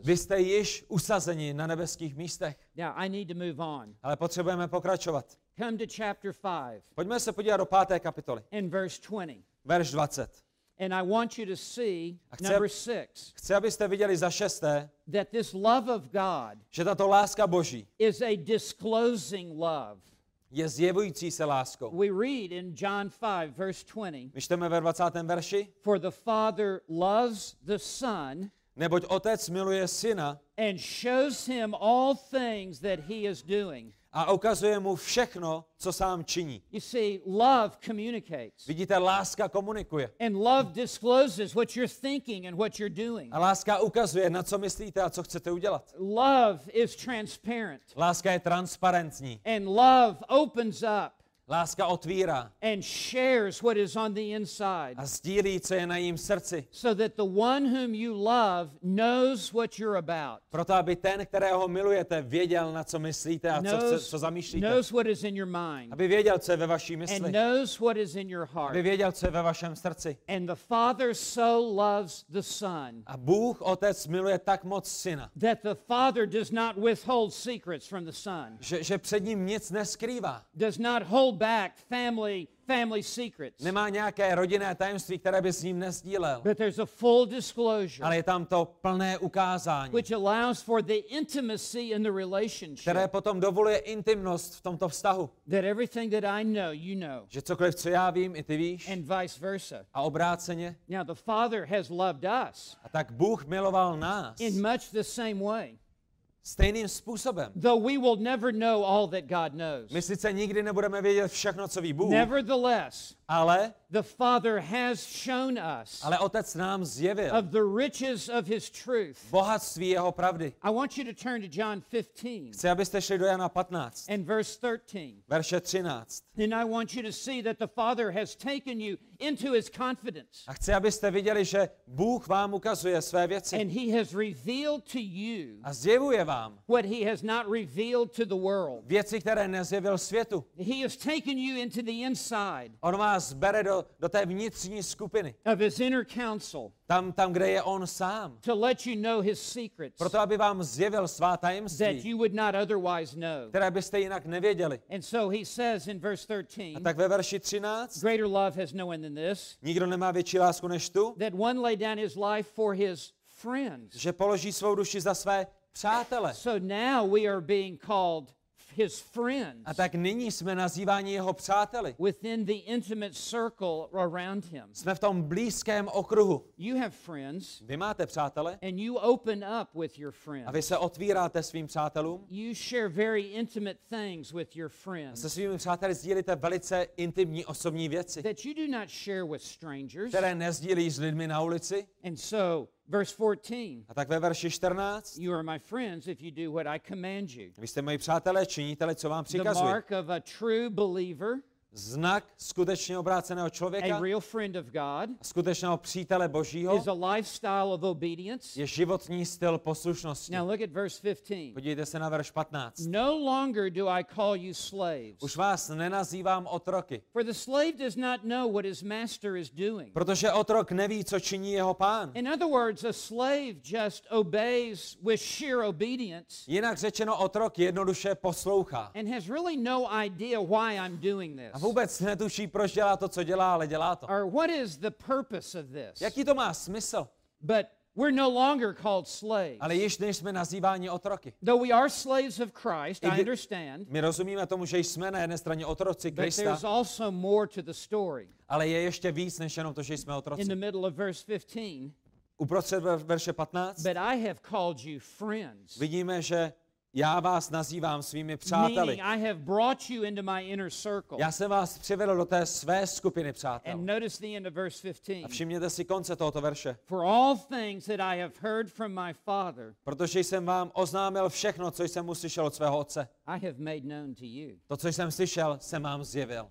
Vy jste již usazeni na nebeských místech. Now I need to move on. Ale potřebujeme pokračovat. Come to chapter 5. Pojďme se podívat do 5. kapitoly. In verse 20. Verš 20. And I want you to see number 6. Chci, abyste viděli za 6. That this love of God. Že tato láska Boží. Is a disclosing love. Je zjevující se láskou. We read in John 5 verse 20. My čteme ve 20. verši. For the Father loves the Son. Neboť Otec miluje Syna a ukazuje mu všechno, co sám činí. Vidíte, láska komunikuje. A láska ukazuje, na co myslíte a co chcete udělat. Láska je transparentní. Láska otvírá and shares what is on the inside. A sdílí, co je na jejím srdci. So that the one whom you love knows what you're about. Proto aby ten, kterého milujete, věděl, na co myslíte a co zamýšlíte. Knows what is in your mind. Aby věděl, co je ve vaší mysli. And knows what is in your heart. Aby věděl, co je ve vašem srdci. And the Father so loves the Son. A Bůh Otec miluje tak moc Syna. That the Father does not withhold secrets from the Son. Že před ním nic neskrývá. Does not hold back family secrets. Nemá nějaké rodinné tajemství, které by s ním nesdílel. But there's a full disclosure. Ale je tam to plné ukázání. Which allows for the intimacy in the relationship. Které potom dovoluje intimnost v tomto vztahu. That everything that I know, you know. Že cokoliv, co já vím, i ty víš. And vice versa. A obráceně. Now the Father has loved us. A tak Bůh miloval nás. In much the same way. Stejným způsobem. Though we will never know all that God knows. My sice nikdy nebudeme vědět všechno, co ví Bůh. Nevertheless, ale the Father has shown us ale Otec nám zjevil of the riches of his truth. Bohatství jeho pravdy. I want you to turn to John 15. Chci, abyste šli do Jana 15. And verse 13. Verše 13. And I want you to see that the Father has taken you into his confidence. A chci, abyste viděli, že Bůh vám ukazuje své věci. And he has revealed to you a zjevuje vám what he has not revealed to the world. Věci, které nezjevil světu. He has taken you into the inside. On vás bere do té vnitřní skupiny. Of his inner council. Tam, kde je on sám. To let you know his secrets. Proto, aby vám zjevil svá tajemství. That you would not otherwise know. Které byste jinak nevěděli. And so he says in verse 13. A tak ve verši 13. Greater love has no one than this. Nikdo nemá větší lásku než tu. That one laid down his life for his friends. Že položí svou duši za své přátele. So now we are being called his friends. A tak nyní jsme nazýváni jeho přáteli. Within the intimate circle around him. Jsme v tom blízkém okruhu. You have friends. Vy máte přátele. And you open up with your friends. A vy se otvíráte svým přátelům. You share very intimate things with your friends. Se svými přáteli sdílíte velice intimní osobní věci. That you do not share with strangers. Které nezdílí s lidmi na ulici. And so verse 14. A tak ve verši 14. You are my friends if you do what I command you. Vy jste moji přátelé, činíte-li, co vám přikazuji. The mark of a true believer. Znak skutečně obráceného člověka. A real friend of God. Skutečného přítele Božího. Is a lifestyle of obedience. Je životní styl poslušnosti. Now look at verse 15. Podívejte se na verš 15. No longer do I call you slaves. Už vás nenazývám otroky. For the slave does not know what his master is doing. Protože otrok neví, co činí jeho pán. In other words, a slave just obeys with sheer obedience. Jinak řečeno, otrok jednoduše poslouchá. And has really no idea why I'm doing this. Vůbec netuší, proč dělá to, co dělá, ale dělá to. Or what is the purpose of this? Jaký to má smysl? But we're no longer called slaves. Ale již nejsme nazýváni otroky. Though we are slaves of Christ, I understand. My rozumíme tomu, že jsme na jedné straně otroci Krista. But there's also more to the story. Ale je ještě víc než jenom to, že jsme otroci. In the middle of verse 15. Uprostřed verše 15. But I have called you friends. Vidíme, že já vás nazývám svými přáteli. Já jsem vás přivedl do té své skupiny přátel. A všimněte si konce tohoto verše. Protože jsem vám oznámil všechno, co jsem uslyšel od svého otce. To, co jsem slyšel, jsem vám zjevil.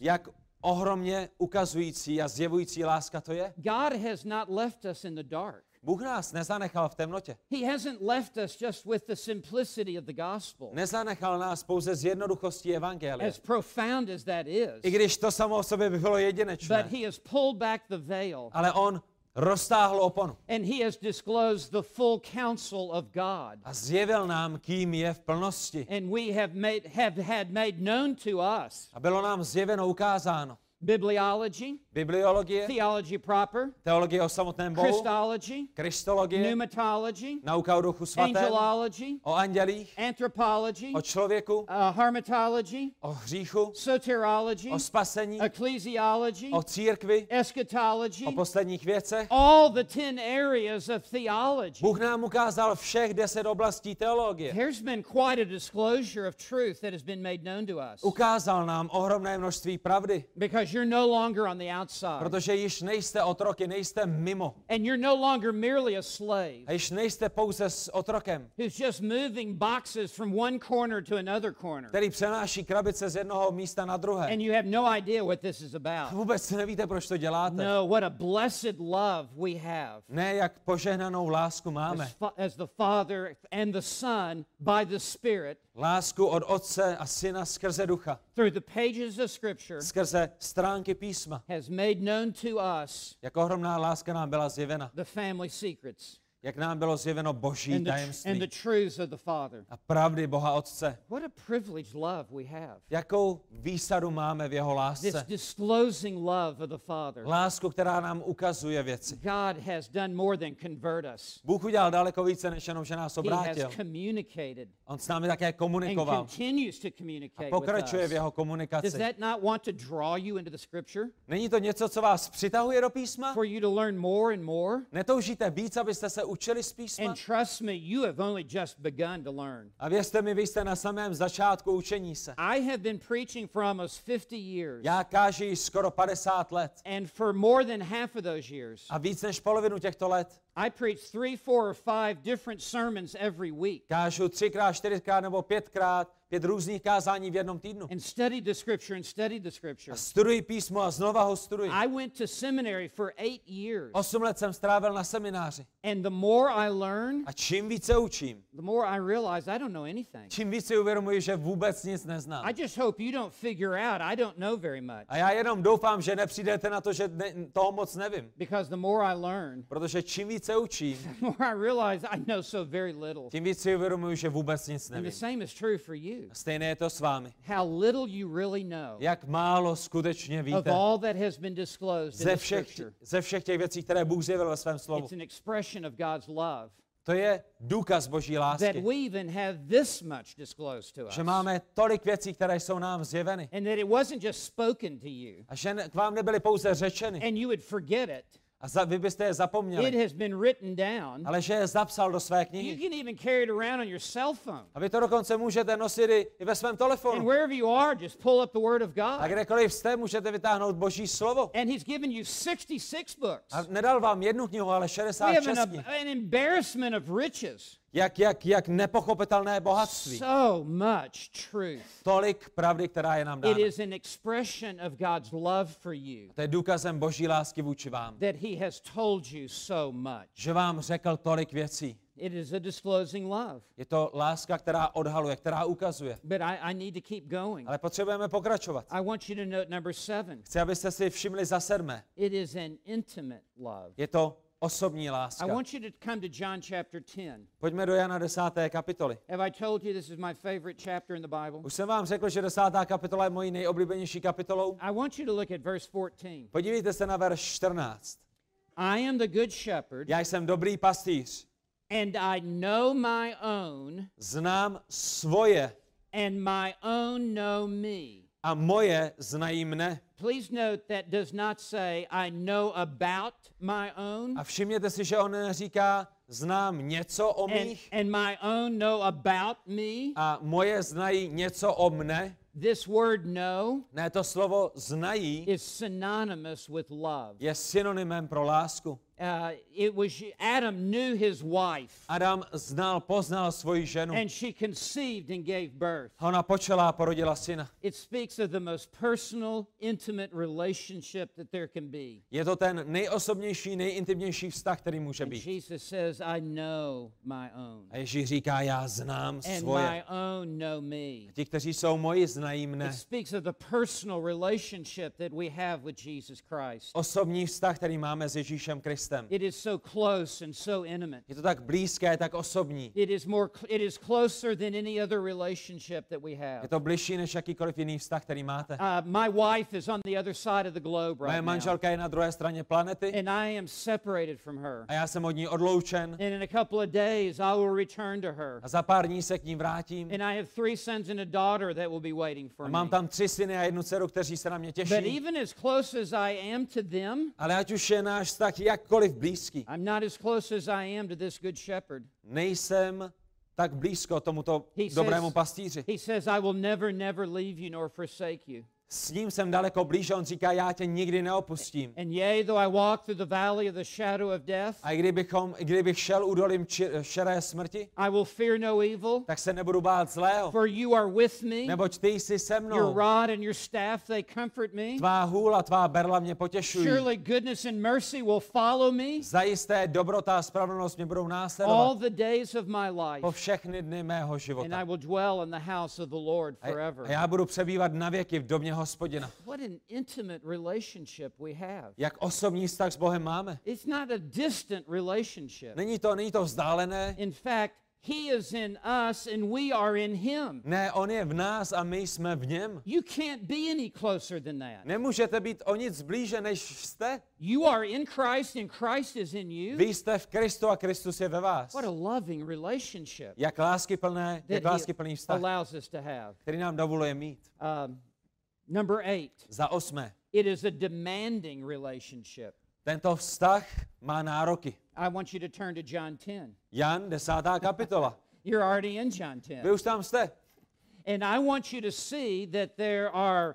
Jak ohromně ukazující a zjevující láska to je. God has not left us in the dark. Bůh nás nezanechal v temnotě. He hasn't left us just with the simplicity of the gospel. Nezanechal nás pouze s jednoduchostí evangelia. As profound as that is. I když to samo o sobě by bylo jedinečné. But he has pulled back the veil. Ale on roztáhl oponu. And he has disclosed the full counsel of God. A zjevil nám, kým je v plnosti. And we have had made known to us. A bylo nám zjeveno, ukázáno. Bibliology, theology proper, teologie o samotném Bohu, kristologie, pneumatology, nauka o duchu svatém, angelology, o andělích, anthropology, o člověku, hermetology, o hříchu, soteriology, o spasení, ecclesiology, o církvi, eschatology, o posledních věcech. All the 10 areas of theology. Bůh nám ukázal všech 10 oblastí teologie. There's been quite a disclosure of truth that has been made known to us. Ukázal nám ohromné množství pravdy. You're no longer on the outside. Protože již nejste otroky, nejste mimo. And you're no longer merely a slave. A již nejste pouze otrokem. Who's just moving boxes from one corner to another corner. Který přenáší krabice z jednoho místa na druhé. And you have no idea what this is about. Vůbec nevíte, proč to děláte. No, what a blessed love we have. Ne, jak požehnanou lásku máme. As the Father and the Son by the Spirit. Lásku od Otce a Syna skrze Ducha. Through the pages of Scripture. Skrze stránky písma. Has made known to us. Jak ohromná láska nám byla zjevena. The family secrets. Jak nám bylo zjeveno Boží tajemství. And the truths of the Father. A pravdy Boha Otce. What a privileged love we have. Jakou výsadu máme v jeho lásce. This disclosing love of the Father. Lásku, která nám ukazuje věci. God has done more than convert us. Bůh udělal daleko více, než jenom, že nás obrátil. He has communicated. On s námi také komunikoval. And continues to communicate. A pokračuje v jeho komunikaci. Does that not want to draw you into the Scripture? Není to něco, co vás přitahuje do písma? For you to learn more and more. Netoužíte víc, abyste se učili z písma. A věřte mi, vy jste na samém začátku učení se. Já kážu již skoro 50 let. A víc než polovinu těchto let. I preach 3, 4, or 5 different sermons every week. Kážu 3x, 4x nebo 5x 5 různých kázání v jednom týdnu. And studied the scripture and studied the scripture. A studuji písmo a znova ho studuji. I went to seminary for 8 years. 8 let jsem strávil na semináři. And the more I learn, a čím více učím, the more I realize I don't know anything. Čím více uvědomuji, že vůbec nic neznám. I just hope you don't figure out I don't know very much. A já jenom doufám, že nepřijdete na to, že toho moc nevím. Because the more I learn, protože čím více učím, tím víc si uvědomuji, že vůbec nic nevím. A stejné je to s vámi. Jak málo skutečně víte ze všech těch věcí, které Bůh zjevil ve svém slovu. To je důkaz Boží lásky, že máme tolik věcí, které jsou nám zjeveny. A že k vám nebyly pouze řečeny. A vy byste je zapomněli. It has been written down. Ale že je zapsal do své knihy. You can even carry it around on your cell phone. A vy to dokonce můžete nosit i ve svém telefonu. And wherever you are, just pull up the word of God. A kdekoliv jste, můžete vytáhnout Boží slovo. And he's given you 66 books. A nedal vám jednu knihu, ale 66 knih. We have an embarrassment of riches. Jak nepochopitelné bohatství. So much truth. Tolik pravdy, která je nám dána. It is an expression of God's love for you. To je důkazem Boží lásky vůči vám. That he has told you so much. Že vám řekl tolik věcí. It is a disclosing love. Je to láska, která odhaluje, která ukazuje. But I need to keep going. Ale potřebujeme pokračovat. I want you to note number 7. Chci, abyste si všimli za 7. It is an intimate love. Je to osobní láska. I want you to come to John chapter 10. Pojďme do Jana 10. kapitoly. Have I told you this is my favorite chapter in the Bible? Už jsem vám řekl, že 10. kapitola je mojí nejoblíbenější kapitolou. I want you to look at verse 14. Podívejte se na verš 14. I am the good shepherd. Já jsem dobrý pastýř. And I know my own. Znám svoje. And my own know me. A moje znají mne. Please note that does not say I know about my own. A všimněte si, že on neříká znám něco o mých. And my own know about me. A moje znají něco o mne. This word know, ne, to slovo znají, is synonymous with love. Je synonymem pro lásku. It was Adam knew his wife. Adam poznal svoji ženu. And she conceived and gave birth. Ona počala a porodila syna. It speaks of the most personal, intimate relationship that there can be. Je to ten nejosobnější, nejintimnější vztah, který může být. And Jesus says, I know my own. A Ježíš říká, já znám svoje. And my own know me. A ti, kteří jsou moji, znají mne. It speaks of the personal relationship that we have with Jesus Christ. Osobní vztah, který máme s Ježíšem Kristem. It is so close and so intimate. Je to tak blízké, tak osobní. It is closer than any other relationship that we have. Je to bližší než jakýkoliv jiný vztah, který máte. My wife is on the other side of the globe right now. Moje manželka je na druhé straně planety. And I am separated from her. A já jsem od ní odloučen. And in a couple of days I will return to her. A za pár dní se k ní vrátím. And I have 3 sons and a daughter that will be waiting for me. Mám tam 3 syny a 1 dceru, kteří se na mě těší. But even as close as I am to them, ale ať už je náš vztah jakkoliv blízký, I'm not as close as I am to this good shepherd. Nejsem tak blízko tomuto dobrému pastýři. He says, I will never leave you nor forsake you. S ním jsem daleko blíže, on říká, já tě nikdy neopustím. And yea, though I walk through the valley of the shadow of death, a kdybych šel údolím šeré smrti, I will fear no evil, tak se nebudu bát zlého. For you are with me, neboť ty jsi se mnou. Your rod and your staff, they comfort me. Tvá hůl a tvá berla mě potěšují. Surely goodness and mercy will follow me. Zajisté dobrota a spravedlnost mě budou následovat. All the days of my life, po všechny dny mého života. And I will dwell in the house of the Lord forever. A já budu přebývat navěky v domě Hospodina. What an intimate relationship we have. Jak osobní vztah s Bohem máme. It's not a distant relationship. Není to vzdálené. In fact, he is in us and we are in him. Ne, on je v nás a my jsme v něm. You can't be any closer than that. Nemůžete být o nic blíže, než jste. You are in Christ and Christ is in you. Vy jste v Kristu a Kristus je ve vás. What a loving relationship. Jak láskyplný vztah. Allows us to have. Který nám dovoluje mít. Number 8. Za osmé. It is a demanding relationship. Tento vztah má nároky. I want you to turn to John 10. Jan 10. kapitola. You're already in John 10. Vy už tam jste. And I want you to see that there are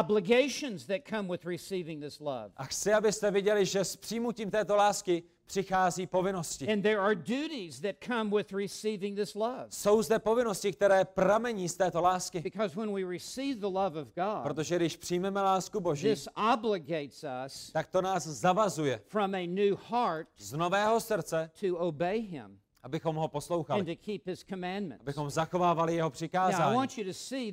obligations that come with receiving this love. A chci, abyste viděli, že s přijmutím této lásky přichází povinnosti. And there are duties that come with receiving this love. Jsou zde povinnosti, které pramení z této lásky. Because when we receive the love of God, protože když přijmeme lásku Boží, this obligates us, tak to nás zavazuje from a new heart, z nového srdce, to obey him, abychom ho poslouchali, and to keep his commandments, abychom zachovávali jeho přikázání. Now I want you to see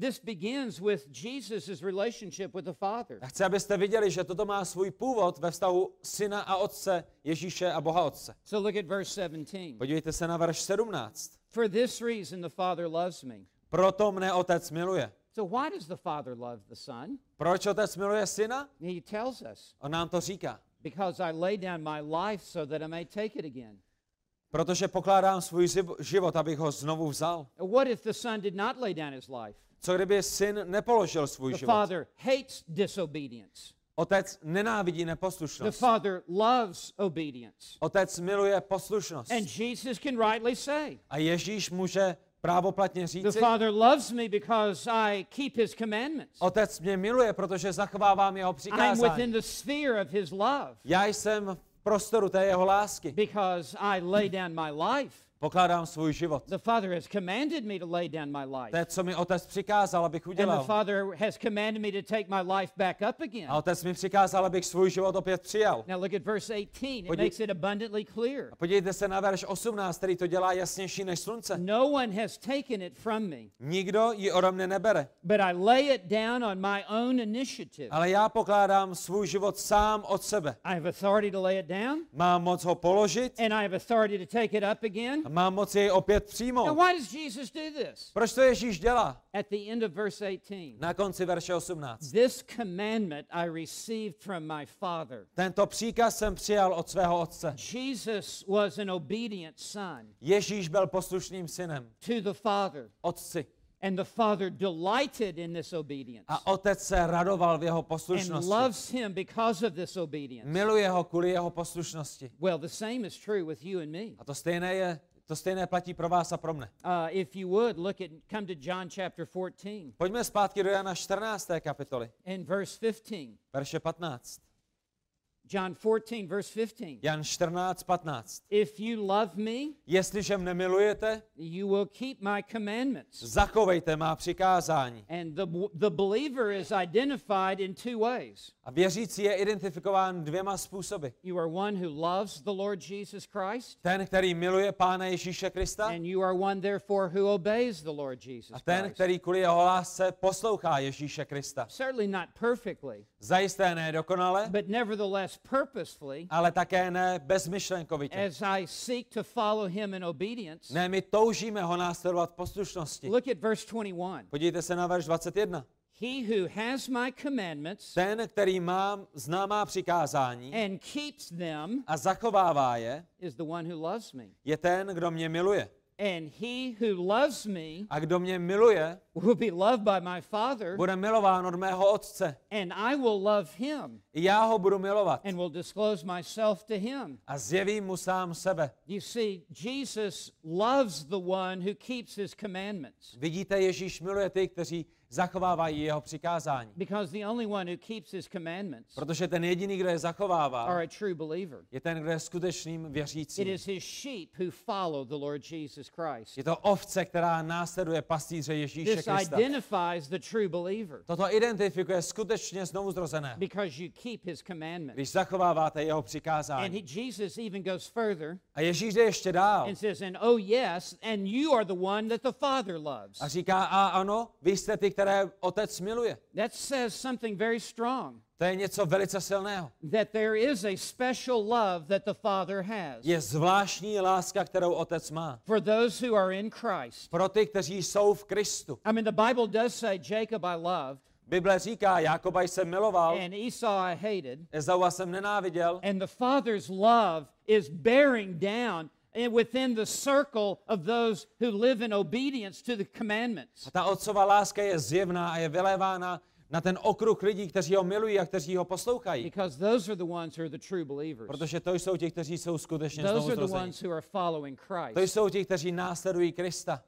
this begins with Jesus's relationship with the Father. Chci, abyste viděli, že toto má svůj původ ve vztahu Syna a Otce, Ježíše a Boha Otce. So look at verse 17. Podívejte se na verš 17. For this reason the Father loves me. Proto mne Otec miluje. So why does the Father love the Son? Proč Otec miluje Syna? He tells us. On nám to říká. Because I lay down my life so that I may take it again. Protože pokládám svůj život, abych ho znovu vzal. What if the son did not lay down his life? Co kdyby syn nepoložil svůj život? The father hates disobedience. Otec nenávidí neposlušnost. The father loves obedience. Otec miluje poslušnost. And Jesus can rightly say. A Ježíš může právoplatně říci. The father loves me because I keep his commandments. Otec mě miluje, protože zachovávám jeho přikázání. I'm within the sphere of his love. Já jsem prostoru té jeho lásky. Because I lay down my life. Pokládám svůj život. The Father has commanded me to lay down my life. To, co mi Otec přikázal, abych udělal. And the Father has commanded me to take my life back up again. A Otec mi přikázal, abych svůj život opět přijal. Now look at verse 18. It makes it abundantly clear. A podívejte se na verš 18, který to dělá jasnější než slunce. No one has taken it from me. Nikdo ji ode mne nebere. But I lay it down on my own initiative. Ale já pokládám svůj život sám od sebe. I have authority to lay it down. Mám moc ho položit. And I have authority to take it up again. A mám moc jej opět přijmout. Now why does Jesus do this? Proč to Ježíš dělá? At the end of verse 18. Na konci verše 18. This commandment I received from my Father. Tento příkaz jsem přijal od svého Otce. Jesus was an obedient son. Ježíš byl poslušným synem. To the Father. Otci. And the Father delighted in this obedience. A Otec se radoval v jeho poslušnosti. And loves him because of this obedience. Miluje ho kvůli jeho poslušnosti. Well, the same is true with you and me. A to stejné platí pro vás a pro mne. If you would come to John chapter 14. Pojďme zpátky do Jana 14. kapitoly. And verse 15. Verše 15. John 14 verse 15. Jan 14:15. If you love me, jestliže mne milujete, you will keep my commandments. Zachovejte má přikázání. And the believer is identified in two ways. A věřící je identifikován dvěma způsoby. You are one who loves the Lord Jesus Christ. Ten, který miluje Pána Ježíše Krista. And you are one therefore who obeys the Lord Jesus Christ. A ten, který kvůli jeho lásce poslouchá Ježíše Krista. Certainly not perfectly. Zajisté ne dokonale. But nevertheless purposefully, ale také ne bezmyšlenkovitě. As I seek to follow him in obedience. Ne, my toužíme ho následovat v poslušnosti. Look at verse 21. Podívejte se na verš 21. He who has my commandments, ten, který zná má přikázání, and keeps them, a zachovává je, is the one who loves me. Je ten, kdo mě miluje. And he who loves me, a kdo mě miluje, will be loved by my Father. Bude milován od mého Otce. And I will love him. I já ho budu milovat. And will disclose myself to him. A zjevím mu sám sebe. You see, Jesus loves the one who keeps his commandments. Vidíte, Ježíš miluje ty, kteří zachovávají jeho přikázání. Because the only one who keeps his commandments. Protože ten jediný, kdo je zachovává, are a true believer. Je ten, kdo je skutečným věřícím. It is his sheep who follow the Lord Jesus Christ. Je to ovce, která následuje pastýře Ježíše Krista. This identifies the true believer. Toto identifikuje skutečně znovuzrozené. Because you keep his commandments. Když zachováváte jeho přikázání. And Jesus even goes further. A Ježíš jde ještě dál. And says, and oh yes, and you are the one that the Father loves. A říká, a ano, vy jste ty, které Otec miluje. That says something very strong. To je něco velice silného. That there is a special love that the Father has. Je zvláštní láska, kterou Otec má. For those who are in Christ. Pro ty, kteří jsou v Kristu. I mean, the Bible does say Jacob I loved. Bible říká, Jákoba jsem miloval. And Esau I hated. Ezaua jsem nenáviděl. And the Father's love is bearing down within the circle of those who live in obedience to the commandments. A ta otcová láska je zjevná a je vylévána na ten okruh lidí, kteří ho milují a kteří ho poslouchají. Protože to jsou ti, kteří jsou skutečně znovuzrození. To jsou ti, kteří následují Krista.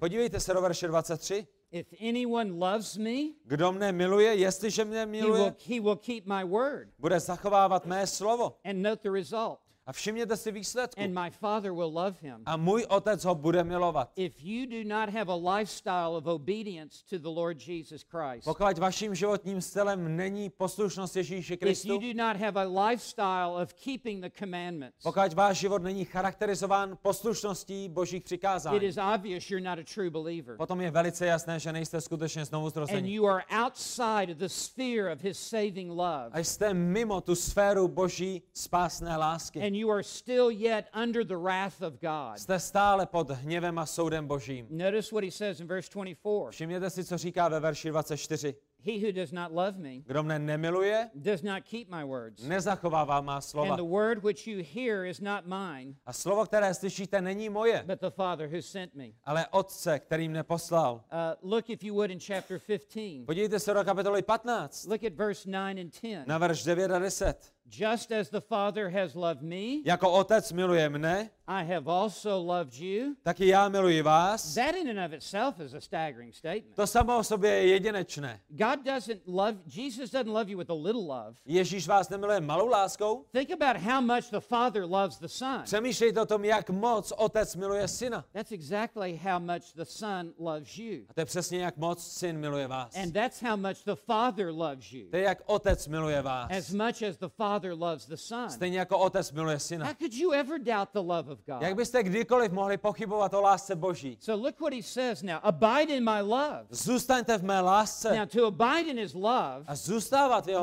Podívejte se do verše 23. If anyone loves me, kdo mne miluje, jestliže mne miluje, he will keep my word. Bude zachovávat mé slovo. And note the result. A všimněte si výsledku. And my father will love him. A můj otec ho bude milovat. If you do not have a lifestyle of obedience to the Lord Jesus Christ. Pokud vaším životním stylem není poslušnost Ježíši Kristu. If you do not have a lifestyle of keeping the commandments. Pokud váš život není charakterizován poslušností Božích přikázání. It is obvious you're not a true believer. Potom je velice jasné, že nejste skutečně znovuzrození. And you are outside of the sphere of his saving love. A jste mimo tu sféru Boží spásné lásky. And you are still yet under the wrath of God. Jste stále pod hněvem a soudem Božím. Notice what he says in verse 24. Všimněte si, co říká ve verši 24. He who does not love me, kdo mne nemiluje, does not keep my words. Nezachovává má slova. And the word which you hear is not mine. A slovo, které slyšíte, není moje. But the Father who sent me. Ale Otce, který mne poslal. Look if you would in chapter 15. Podívejte se do kapitoly 15. Look at verse 9 and 10. Na verš 9 a 10. Just as the Father has loved me, jako Otec miluje mne, I have also loved you. Taky já miluji vás. That in and of itself is a staggering statement. To samo o sobě je jedinečné. God doesn't love, Jesus doesn't love you with a little love. Ježíš vás nemiluje malou láskou. Think about how much the Father loves the Son. Přemýšlejte o tom, jak moc Otec miluje Syna. That's exactly how much the Son loves you. A to je přesně, jak moc Syn miluje vás. And that's how much the Father loves you. To je, jak Otec miluje vás. As much as the Father loves the Son. Stejně jako Otec miluje Syna. How could you ever doubt the love of God? Jak byste kdykoliv mohli pochybovat o lásce Boží? So look what he says now. Abide in my love. Zůstaňte v mé lásce. Now to abide in his love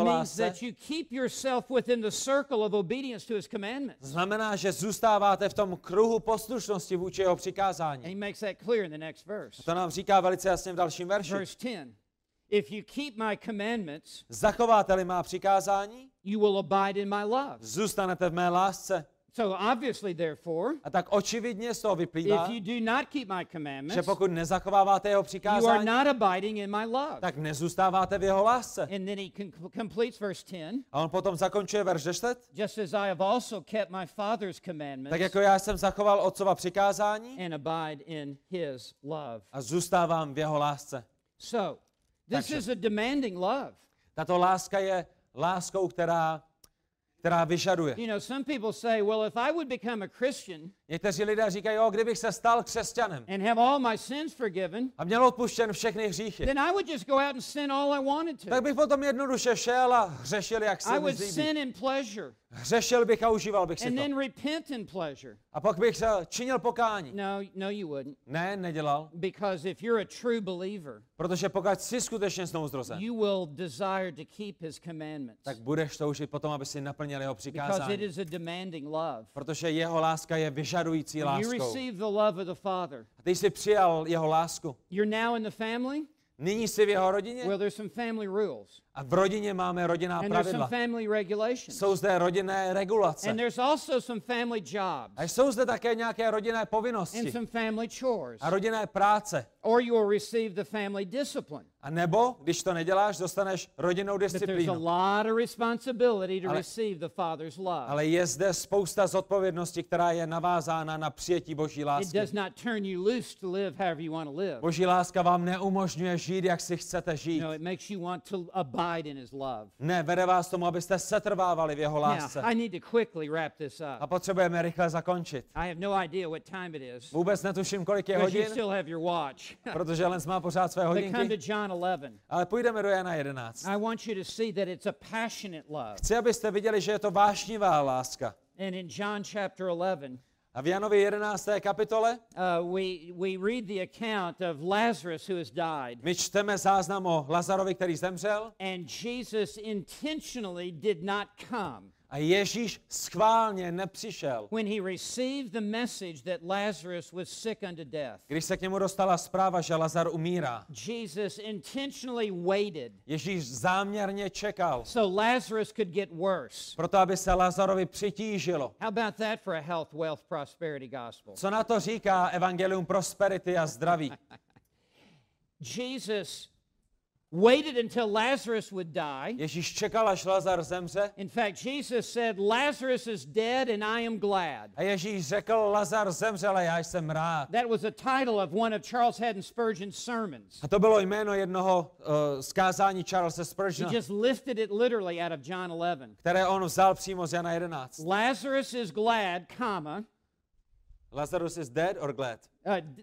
means that you keep yourself within the circle of obedience to his commandments. Znamená, že zůstáváte v tom kruhu poslušnosti vůči jeho přikázání. And he makes that clear in the next verse. A to nám říká velice jasně v dalším verši. Verse 10. If you keep my commandments, zachováte-li má přikázání, you will abide in my love. Zůstanete v mé lásce. So obviously, therefore, a tak očividně z toho vyplývá, if you do not keep my commandments, že pokud nezachováváte jeho přikázání, you are not abiding in my love. Tak nezůstáváte v jeho lásce. And then he completes verse 10. A on potom zakončuje verš 10. Just as I have also kept my Father's commandments. Tak jako já jsem zachoval Otcova přikázání. And abide in his love. A zůstávám v jeho lásce. So, this is a demanding love. Tato láska je láskou, která vyžaduje. You know, some people say, well, if I would become a Christian, někteří lidé říkají, kdybych se stal křesťanem and have all my sins forgiven, a měl odpuštěn všechny hříchy, then I would just go out and sin all I wanted to. Tak bych potom jednoduše šel a hřešil, jak se mi líbí. I would sin in pleasure. Hřešil bych a užíval bych si to. And then repent in pleasure. A pak bych činil pokání. No, you wouldn't. Ne, nedělal. Because if you're a true believer, protože pokud jsi skutečně znovuzrozen, you will desire to keep his commandments. Tak budeš toužit potom, aby si naplnil jeho přikázání. Because it is a demanding love. Protože jeho láska je vyžadující láskou. You receive the love of the Father. A ty jsi přijal jeho lásku. You're now in the family. Nyní jsi v jeho rodině. Well, there's some family rules. A v rodině máme rodinná pravidla. Jsou zde rodinné regulace. A jsou zde také nějaké rodinné povinnosti. A rodinné práce. A nebo, když to neděláš, dostaneš rodinnou disciplínu. Ale je zde spousta zodpovědnosti, která je navázána na přijetí Boží lásky. Boží láska vám neumožňuje žít, jak si chcete žít. Ne, vede vás tomu, abyste setrvávali v jeho lásce. A potřebujeme rychle zakončit. Vůbec netuším, kolik je hodin, protože Lenz má pořád své hodinky. Ale půjdeme do Jana 11. Chci, abyste viděli, že je to vášnivá láska. A v Janově 11. kapitole we read the account of Lazarus who has died. My čteme záznam o Lazarovi, který zemřel. And Jesus intentionally did not come. A Ježíš schválně nepřišel. When he received the message that Lazarus was sick unto death. Když se k němu dostala zpráva, že Lazar umírá. Jesus intentionally waited. Ježíš záměrně čekal. So Lazarus could get worse. Proto aby se Lazarovi přitížilo. How about that for a health, wealth, prosperity gospel? Co na to říká evangelium prosperity a zdraví? Jesus waited until Lazarus would die. Ježíš čekal, až Lazar zemře. In fact, Jesus said, Lazarus is dead and I am glad. A Ježíš řekl, Lazar zemřel a já jsem rád. That was the title of one of Charles Haddon Spurgeon's sermons. A to bylo jméno jednoho z kázání Charlesa Spurgeona. He just lifted it literally out of John 11. Které on vzal přímo z Jana 11. Lazarus is glad, comma. Lazarus is dead or glad?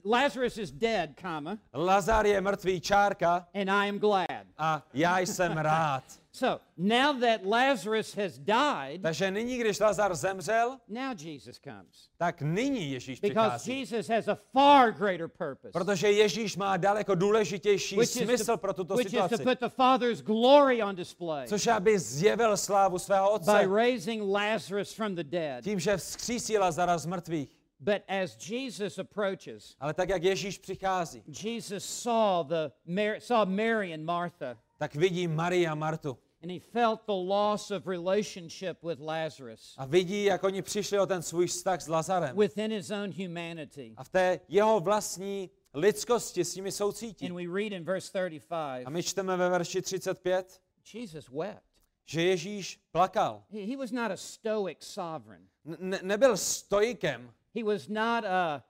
Lazarus is dead, comma. Lazar je mrtvý, čárka. And I am glad. A já jsem rád. So, now that Lazarus has died, takže nyní, když Lazar zemřel, now Jesus comes. Tak nyní Ježíš přichází. Because Jesus has a far greater purpose. Protože Ježíš má daleko důležitější smysl pro tuto situaci. Which is to put the Father's glory on display. Což aby zjevil slávu svého Otce. By raising Lazarus from the dead. Tím, že vzkřísí Lazara z mrtvých. But as Jesus approaches, ale tak jak Ježíš přichází, Jesus saw Mary and Martha. Tak vidí Marii a Martu. And he felt the loss of relationship with Lazarus. A vidí, jak oni přišli o ten svůj vztah s Lazarem. Within his own humanity. A v té jeho vlastní lidskosti s nimi soucítí. And we read in verse 35. A my čteme ve verši 35. Jesus wept. Že Ježíš plakal. He was not a stoic sovereign. Nebyl stoikem. He was not a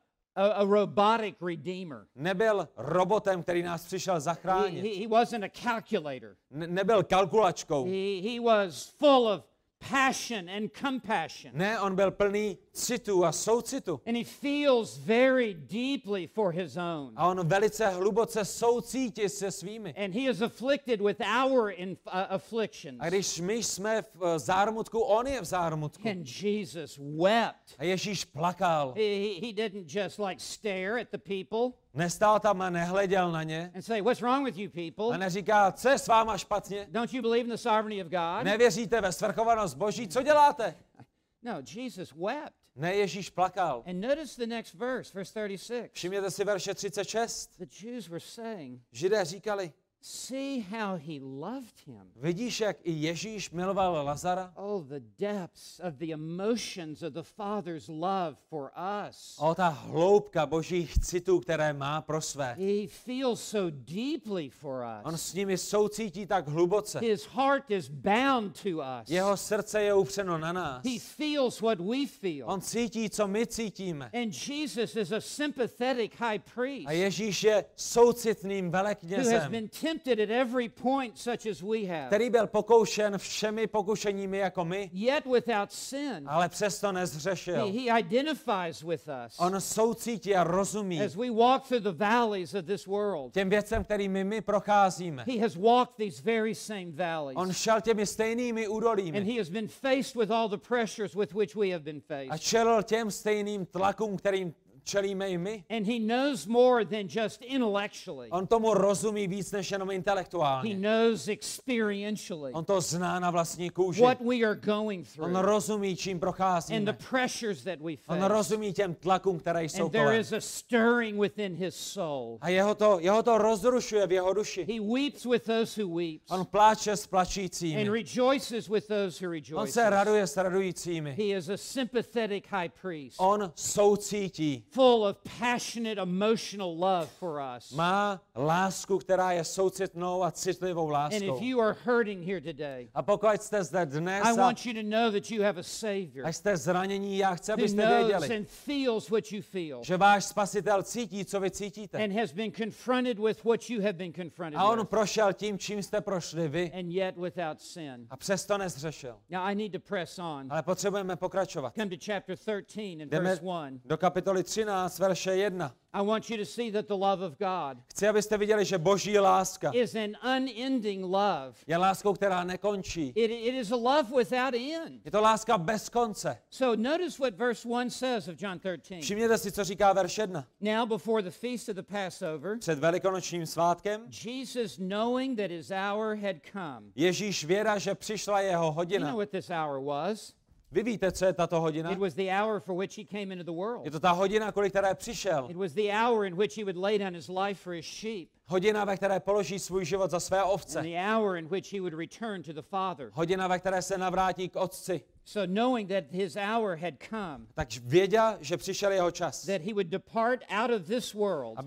robotic redeemer. Nebyl robotem, který nás přišel zachránit. He wasn't a calculator. Nebyl kalkulačkou. He was full of passion and compassion. Ne, on byl plný citu a soucitu. And he feels very deeply for his own. A on velice hluboce soucítí se svými. And he is afflicted with our afflictions. A když my jsme v zármutku, on je v zármutku. And Jesus wept. A Ježíš plakal. He didn't just like stare at the people. Nestál tam a nehleděl na ně. And say, what's wrong with you people? A neříká, co je s váma špatně? Don't you believe in the sovereignty of God? Nevěříte ve svrchovanost Boží? Co děláte? No, Jesus wept. Ne, Ježíš plakal. And notice the next verse, verse 36. Všimněte si verše 36. The Jews were saying, Židé říkali, see how he loved him. Vidíš, jak i Ježíš miloval Lazara? Oh, the depths of the emotions of the Father's love for us. O, ta hloubka Božích citů, které má pro své. He feels so deeply for us. On s nimi soucítí tak hluboce. His heart is bound to us. Jeho srdce je upřeno na nás. He feels what we feel. On cítí, co my cítíme. And Jesus is a sympathetic high priest. A Ježíš je soucitným veleknězem. Tempted at every point such as we have. Který byl pokoušen všemi pokušeními jako my. Yet without sin. Ale přesto nezhřešil. He identifies with us. On soucítí a rozumí. As we walk through the valleys of this world. Těm věcem, kterými my procházíme. He has walked these very same valleys. On šel těmi stejnými údolími. And he has been faced with all the pressures with which we have been faced. A čelil těm stejným tlakům, kterým čelíme i my. And he knows more than just intellectually. On tomu rozumí víc než jenom intelektuálně. He knows experientially. On to zná na vlastní kůži. What we are going through. On rozumí, čím procházíme. And the pressures that we face. On rozumí těm tlakům, které jsou kolem. And there is a stirring within his soul. A jeho to rozrušuje v jeho duši. He weeps with those who weeps. On pláče s plačícími. And rejoices with those who rejoice. On se raduje s radujícími. He is a sympathetic high priest. On soucítí. Full of passionate emotional love for us. Má lásku, která je soucitnou a citlivou láskou. And if you are hurting here today, a pokud jste zde dnes, I want you to know that you have a Savior. A jste zranění, já chci, abyste věděli, who knows and feels what you feel. Že váš Spasitel cítí, co vy cítíte. And has been confronted with what you have been confronted. A on prošel tím, čím jste prošli vy. And yet without sin. A přesto nezřešil. Now I need to press on. Ale potřebujeme pokračovat. Come to chapter 13 and verse 1. Do kapitoly 13, verše 1. I want you to see that the love of God. Chci, abyste viděli, že Boží láska is an unending love. Je láskou, která nekončí. It is a love without end. Je to láska bez konce. So notice what verse 1 says of John 13. Všimněte si, co říká verš 1. Now before the feast of the Passover, před velikonočním svátkem, Jesus knowing that his hour had come. Ježíš věděl, že přišla jeho hodina. You know what this hour was? Vy víte, co je tato hodina? It was the hour for which he came into the world. Je to ta hodina, kvůli které přišel. It was the hour in which he would lay down his life for his sheep. Hodina, ve které položí svůj život za své ovce. And the hour in which he would return to the Father. Hodina, ve které se navrátí k otci. So knowing that his hour had come. Tak věděl, že přišel jeho čas. That he would depart out of this world.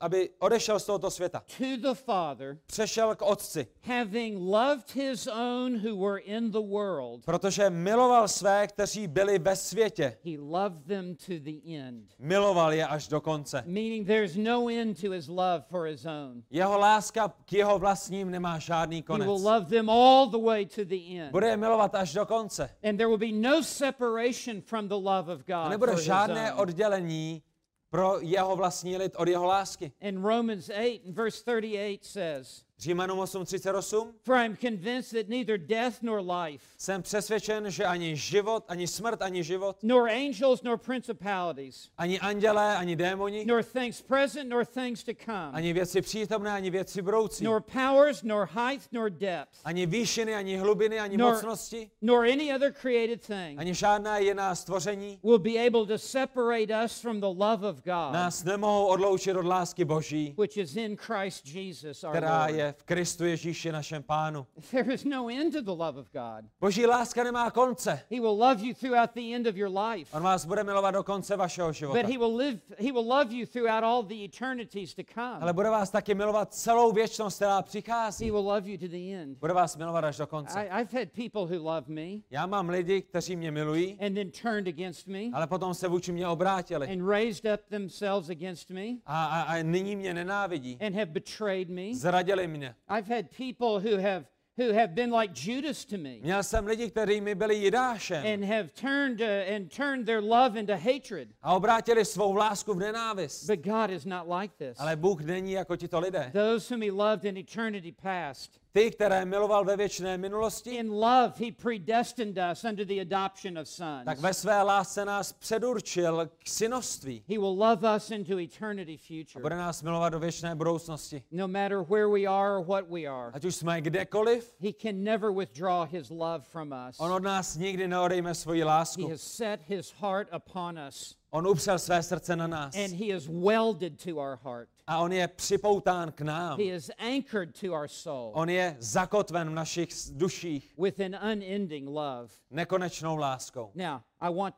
Aby odešel z tohoto světa. To the Father. Přešel k otci. Having loved his own who were in the world. Protože miloval své, kteří byli ve světě. He loved them to the end. Miloval je až do konce. Meaning there's no end to his love for his own. Jeho láska k jeho vlastním nemá žádný konec. He will love them all the way to the end. Bude je milovat až do konce. And there will be no separation from the love of God. Nebude žádné oddělení pro jeho vlastní lid od jeho lásky. And Romans 8 and verse 38 says. Římanům 8:38. For I am convinced that neither death nor life. Jsem přesvědčen, že ani život, ani smrt, ani život. Nor angels nor principalities. Ani andělé, ani démoni. Nor things present nor things to come. Ani věci přítomné, ani věci budoucí. Nor powers nor height nor depth. Ani výšiny, ani hlubiny, ani mocnosti. Nor any other created thing. Ani žádná jiná stvoření. Will be able to separate us from the love of God. Nás nemohou odloučit od lásky Boží. Which is in Christ Jesus our Lord. V Kristu Ježíši našem Pánu. There is no end to the love of God. Boží láska nemá konce. He will love you throughout the end of your life. On vás bude milovat do konce vašeho života. But he will love you throughout all the eternities to come. Ale bude vás taky milovat celou věčnost, která přichází. He will love you to the end. Bude vás milovat až do konce. I've had people who love me. Já mám lidi, kteří mě milují. And then turned against me. Ale potom se vůči mě obrátili. And raised up themselves against me. A nyní mě nenávidí. And have betrayed me. Zradili mě. I've had people who have been like Judas to me. Měl jsem lidi, kteří mi byli Judášem. And have turned their love into hatred. A obrátili svou lásku v nenávist. But God is not like this. Ale Bůh není jako tito lidé. Those whom he loved in eternity past. Ty, které miloval ve věčné minulosti. In love he predestined us unto the adoption of sons. Tak ve své lásce nás předurčil k synovství. He will love us into eternity future. A bude nás milovat do věčné budoucnosti. No matter where we are or what we are. Ať už jsme kdekoliv. He can never withdraw his love from us. On od nás nikdy neodejme svoji lásku. He has set his heart upon us. On upřel své srdce na nás. And he is welded to our heart. A on je připoután k nám. He is anchored to our soul. On je zakotven v našich duších. With an unending love. Nekonečnou láskou. Now, I want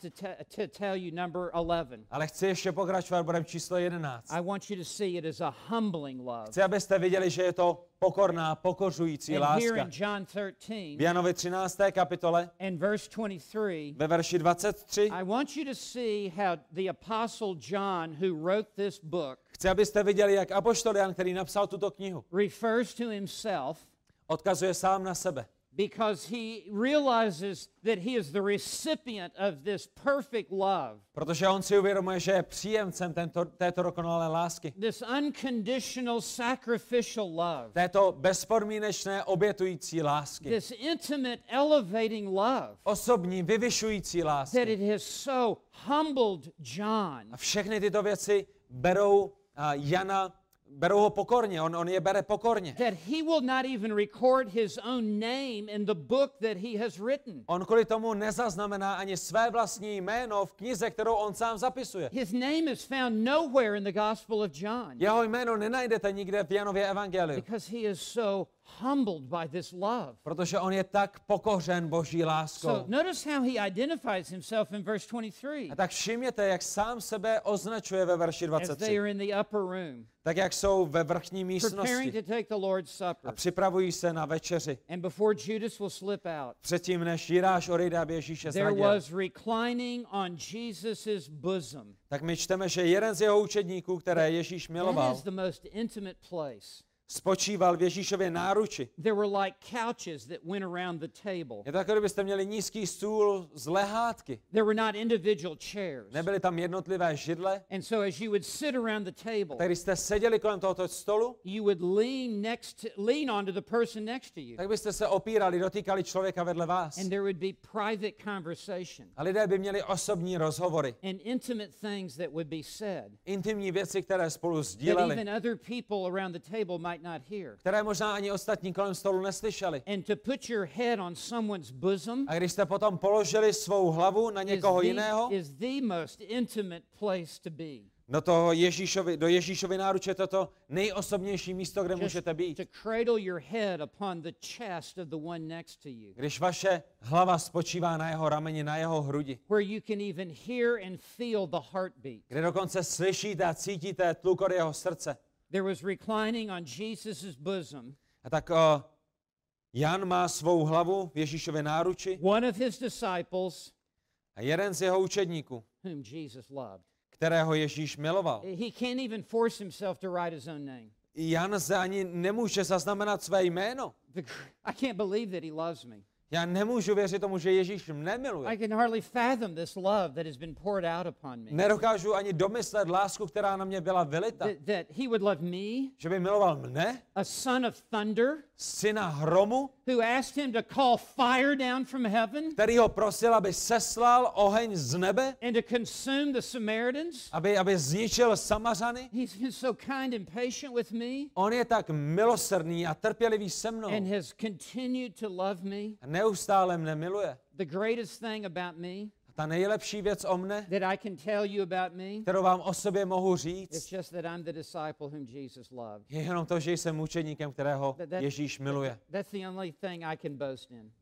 to tell you number 11. Ale chci ještě pokračovat bodem číslo 11. I want you to see it as a humbling love. Chci, abyste viděli, že je to pokorná, pokořující láska. And here in John 13. V Janově 13. kapitole. And verse 23. Ve verši 23. I want you to see how the apostle John who wrote this book. Chci, abyste viděli, jak apoštol Jan, který napsal tuto knihu, refers to himself. Odkazuje sám na sebe. Because he realizes that he is the recipient of this perfect love. Protože on si uvědomuje, že je příjemcem této dokonalé lásky. This unconditional sacrificial love. Této bezpodmínečné obětující lásky. This intimate elevating love. Osobní vyvyšující lásky. That it has so humbled John. A všechny tyto věci berou Jana. Berou ho pokorně, on je bere pokorně. That he will not even record his own name in the book that he has written. On kvůli tomu nezaznamená ani své vlastní jméno v knize, kterou on sám zapisuje. His name is found nowhere in the Gospel of John. Jeho jméno nenajdete nikde v Janově evangeliu. Because he is so humbled by this love. Protože on je tak pokořen Boží láskou. So notice how he identifies himself in verse 23. A tak všimněte, jak sám sebe označuje ve verši 23. As they are in the upper room. Tak jak jsou ve vrchní místnosti. A připravují se na večeři. And before Judas will slip out. Předtím, než Jidáš odejde, aby Ježíše zradil. There was reclining on Jesus's bosom. Tak my čteme, že jeden z jeho učedníků, které Ježíš miloval. That is the most intimate place. Spočíval v Ježíšově náruči. There were like couches that went around the table. Je to jako kdybyste měli nízký stůl z lehátky. There were not individual chairs. Nebyly tam jednotlivé židle. And so as you would sit around the table. Tak když jste seděli kolem tohoto stolu. You would lean onto the person next to you. Tak byste se opírali, dotýkali člověka vedle vás. And there would be private conversation. A lidé by měli osobní rozhovory. And intimate things that would be said. Intimní věci, které spolu sdíleli. Even other people around the table might not hear. Které možná ani ostatní kolem stolu neslyšeli. And to put your head on someone's bosom. A když jste potom položili svou hlavu na někoho jiného. Is the most intimate place to be. do toho do Ježíšovy náruče, toto nejosobnější místo, kde můžete být. Když vaše hlava spočívá na jeho rameni, na jeho hrudi. Kde dokonce slyšíte a cítíte tlukor jeho srdce. A tak Jan má svou hlavu v Ježíšově náruči. A jeden z jeho učedníků, kterého Ježíš miloval. Jan se ani nemůže zaznamenat své jméno. Já nemůžu věřit tomu, že Ježíš mne miluje. Nedokážu ani domyslet lásku, která na mě byla vylita. Že by miloval mne, syna hromu, který ho prosil, aby seslal oheň z nebe, aby zničil Samařany. On je tak milosrdný a trpělivý se mnou. A neustále mne miluje. A ta nejlepší věc o mne, kterou vám o sobě mohu říct, je jenom to, že jsem učeníkem, kterého Ježíš miluje.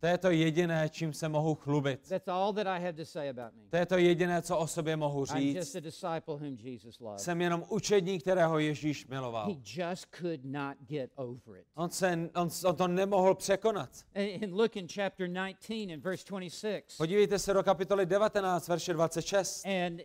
To je to jediné, čím se mohu chlubit. To je to jediné, co o sobě mohu říct. Jsem jenom učedník, kterého Ježíš miloval. On to nemohl překonat. Podívejte se do kapitoly 19, verše 26. And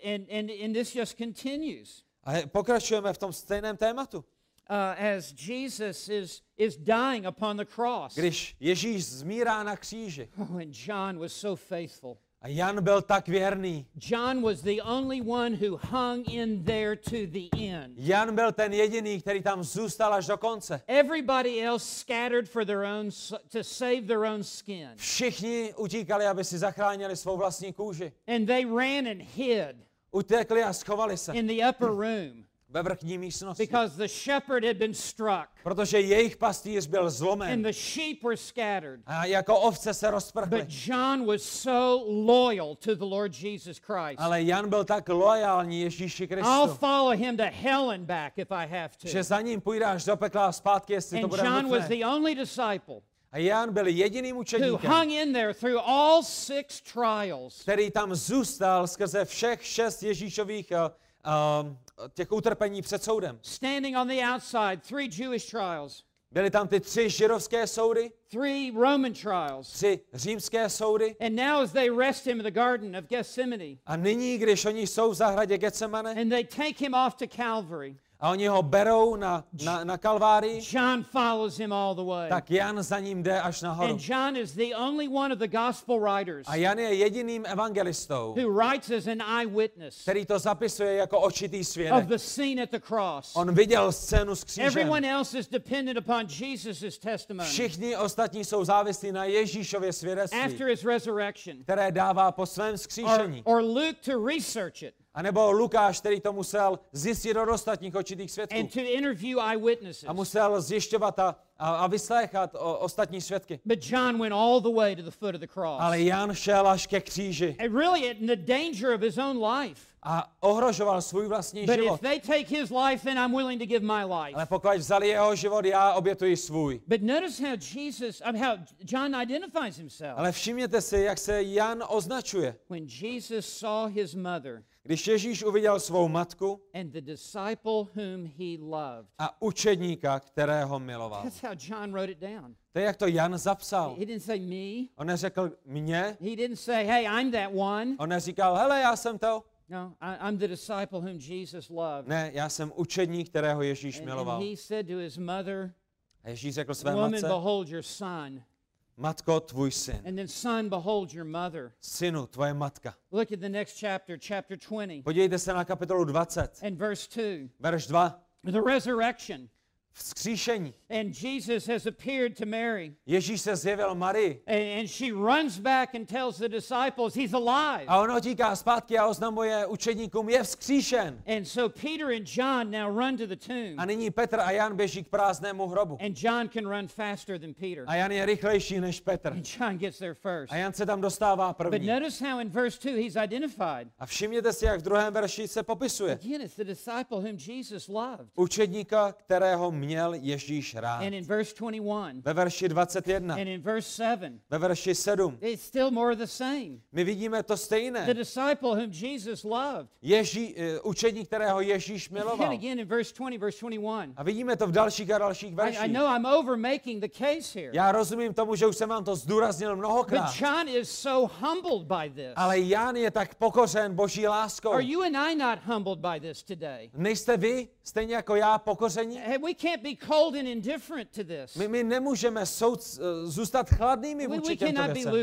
this just continues. A pokračujeme v tom stejném tématu. As Jesus is dying upon the cross. Když Ježíš zmírá na kříži. And John was so faithful. A Jan byl tak věrný. John was the only one who hung in there to the end. Jan byl ten jediný, který tam zůstal až do konce. Everybody else scattered for their own to save their own skin. Všichni utíkali, aby si zachránili svou vlastní kůži. And they ran and hid. Utekli a schovali se. In the upper room. Ve vrchní místnosti. Because the shepherd had been struck. Protože jejich pastýř byl zlomen. And the sheep were scattered. A jako ovce se rozprchly. But John was so loyal to the Lord Jesus Christ. Ale Jan byl tak loajální Ježíši Kristu. I'll follow him to hell and back if I have to. Že za ním půjde až do pekla a zpátky, jestli to bude nutné. And John was the only disciple. A Jan byl jediným učedníkem, který tam zůstal skrze všech 6 Ježíšových těch utrpení před soudem. Standing on the outside, 3 Jewish trials. Byly tam ty 3 židovské soudy, 3 Roman trials, 3 římské soudy. And now as they arrest him in the garden of Gethsemane. A nyní, když oni jsou v zahradě Getsemane. And they take him off to Calvary. A oni ho berou na Kalvárii. John follows him all the way. Tak Jan za ním jde až nahoru. And John is the only one of the gospel writers. A Jan je jediným evangelistou. Who writes as an eyewitness. Který to zapisuje jako očitý svědek. Of the scene at the cross. On viděl scénu s křížem. Everyone else is dependent upon Jesus's testimony. Všichni ostatní jsou závislí na Ježíšově svědectví. After his resurrection. Které dává po svém vzkříšení. Or Luke to research it. A nebo Lukáš, který to musel zjistit od ostatních očitých svědků. And to interview eyewitnesses. A musel zjišťovat a vyslechat ostatní svědky. But John went all the way to the foot of the cross. Ale Jan šel až ke kříži. And really in the danger of his own life. A ohrožoval svůj vlastní život. But if they take his life, then I'm willing to give my life. Ale pokud vzali jeho život, já obětuji svůj. But notice how John identifies himself. Ale všimněte si, jak se Jan označuje. When Jesus saw his mother. Když Ježíš uviděl svou matku a učedníka, kterého miloval. To je, jak to Jan zapsal. On neřekl mě. On neříkal, hele, já jsem to. No, I'm the disciple whom Jesus loved. Ne, já jsem učedník, kterého Ježíš miloval. A Ježíš řekl své matce, matko, tvůj syn. And then son, behold your mother. Synu, tvoje matka. Look at the next chapter, chapter 20. Podívejte se na kapitolu 20. And verse 2. Verš 2. The resurrection. vzkříšení. And Jesus has appeared to Mary. Ježíš se zjevil Marii. And she runs back and tells the disciples he's alive. A ona utíká zpátky a oznamuje učedníkům, je vzkříšen. And so Peter and John now run to the tomb. A nyní Petr a Jan běží k prázdnému hrobu. And John can run faster than Peter. A Jan je rychlejší než Petr. And John gets there first. A Jan se tam dostává první. But notice how in verse 2 he's identified. A všimněte si, jak v druhém verši se popisuje. Again, it's the disciple whom Jesus loved. Učedníka, kterého měl Ježíš rád. And in verse 21. Ve verši 21. And in verse 7. Ve verši 7. It's still more the same. My vidíme to stejné. The disciple whom Jesus loved. Učedník, kterého Ježíš miloval. And again in verse 20, verse 21. A vidíme to v dalších a dalších verších. I know I'm overmaking the case here. Já rozumím tomu, že už jsem vám to zdůraznil mnohokrát. But John is so humbled by this. Ale Jan je tak pokořen Boží láskou. Are you and I not humbled by this today? Nejste vy stejně jako já pokoření? Be cold and indifferent to this. My nemůžeme zůstat chladnými vůči těmto věcem.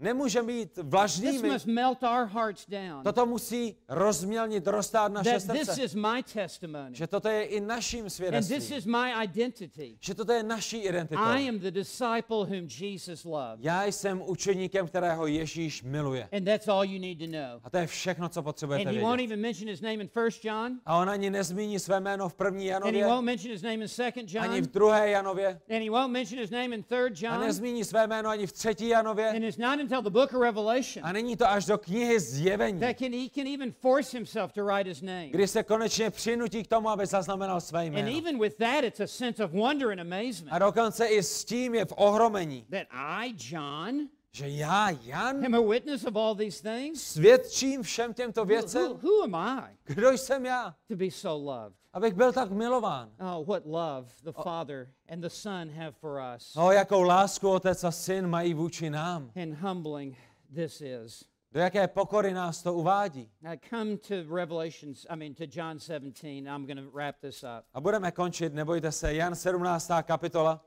Nemůžeme být vlažnými. This must melt our hearts down. Toto musí rozmělnit, roztát naše srdce. This is my testimony. Že toto je i naším svědectvím. And this is my identity. Že toto je naší identitou. I am the disciple whom Jesus loved. Já jsem učeníkem, kterého Ježíš miluje. And that's all you need to know. A to je všechno, co potřebujete vědět. And he won't even mention his name in 1 John. A on ani nezmíní své jméno v 1. Janově. And he won't mention his name in 2 John. Ani v 2. Janově. And he won't mention his name in 3 John. A nezmíní své jméno ani v 3. Janově. And it's not until the book of Revelation. A není to až do knihy Zjevení. He can even force himself to write his name. Kdy se konečně přinutí k tomu, aby zaznamenal své jméno. And even with that it's a sense of wonder and amazement. A dokonce i s tím je v ohromení. That I, John, že já, Jan, am a witness of all these things. Svědčím všem těmto věcem. Who am I? Kdo jsem já? To be so loved. Abych byl tak milován. Oh, what love the Father and the Son have for us. Oh, jakou lásku Otec a Syn mají vůči nám. And humbling this is. Do jaké pokory nás to uvádí. I come to Revelations, to John 17. I'm going to wrap this up. A budeme končit, nebojte se, Jan 17. kapitola.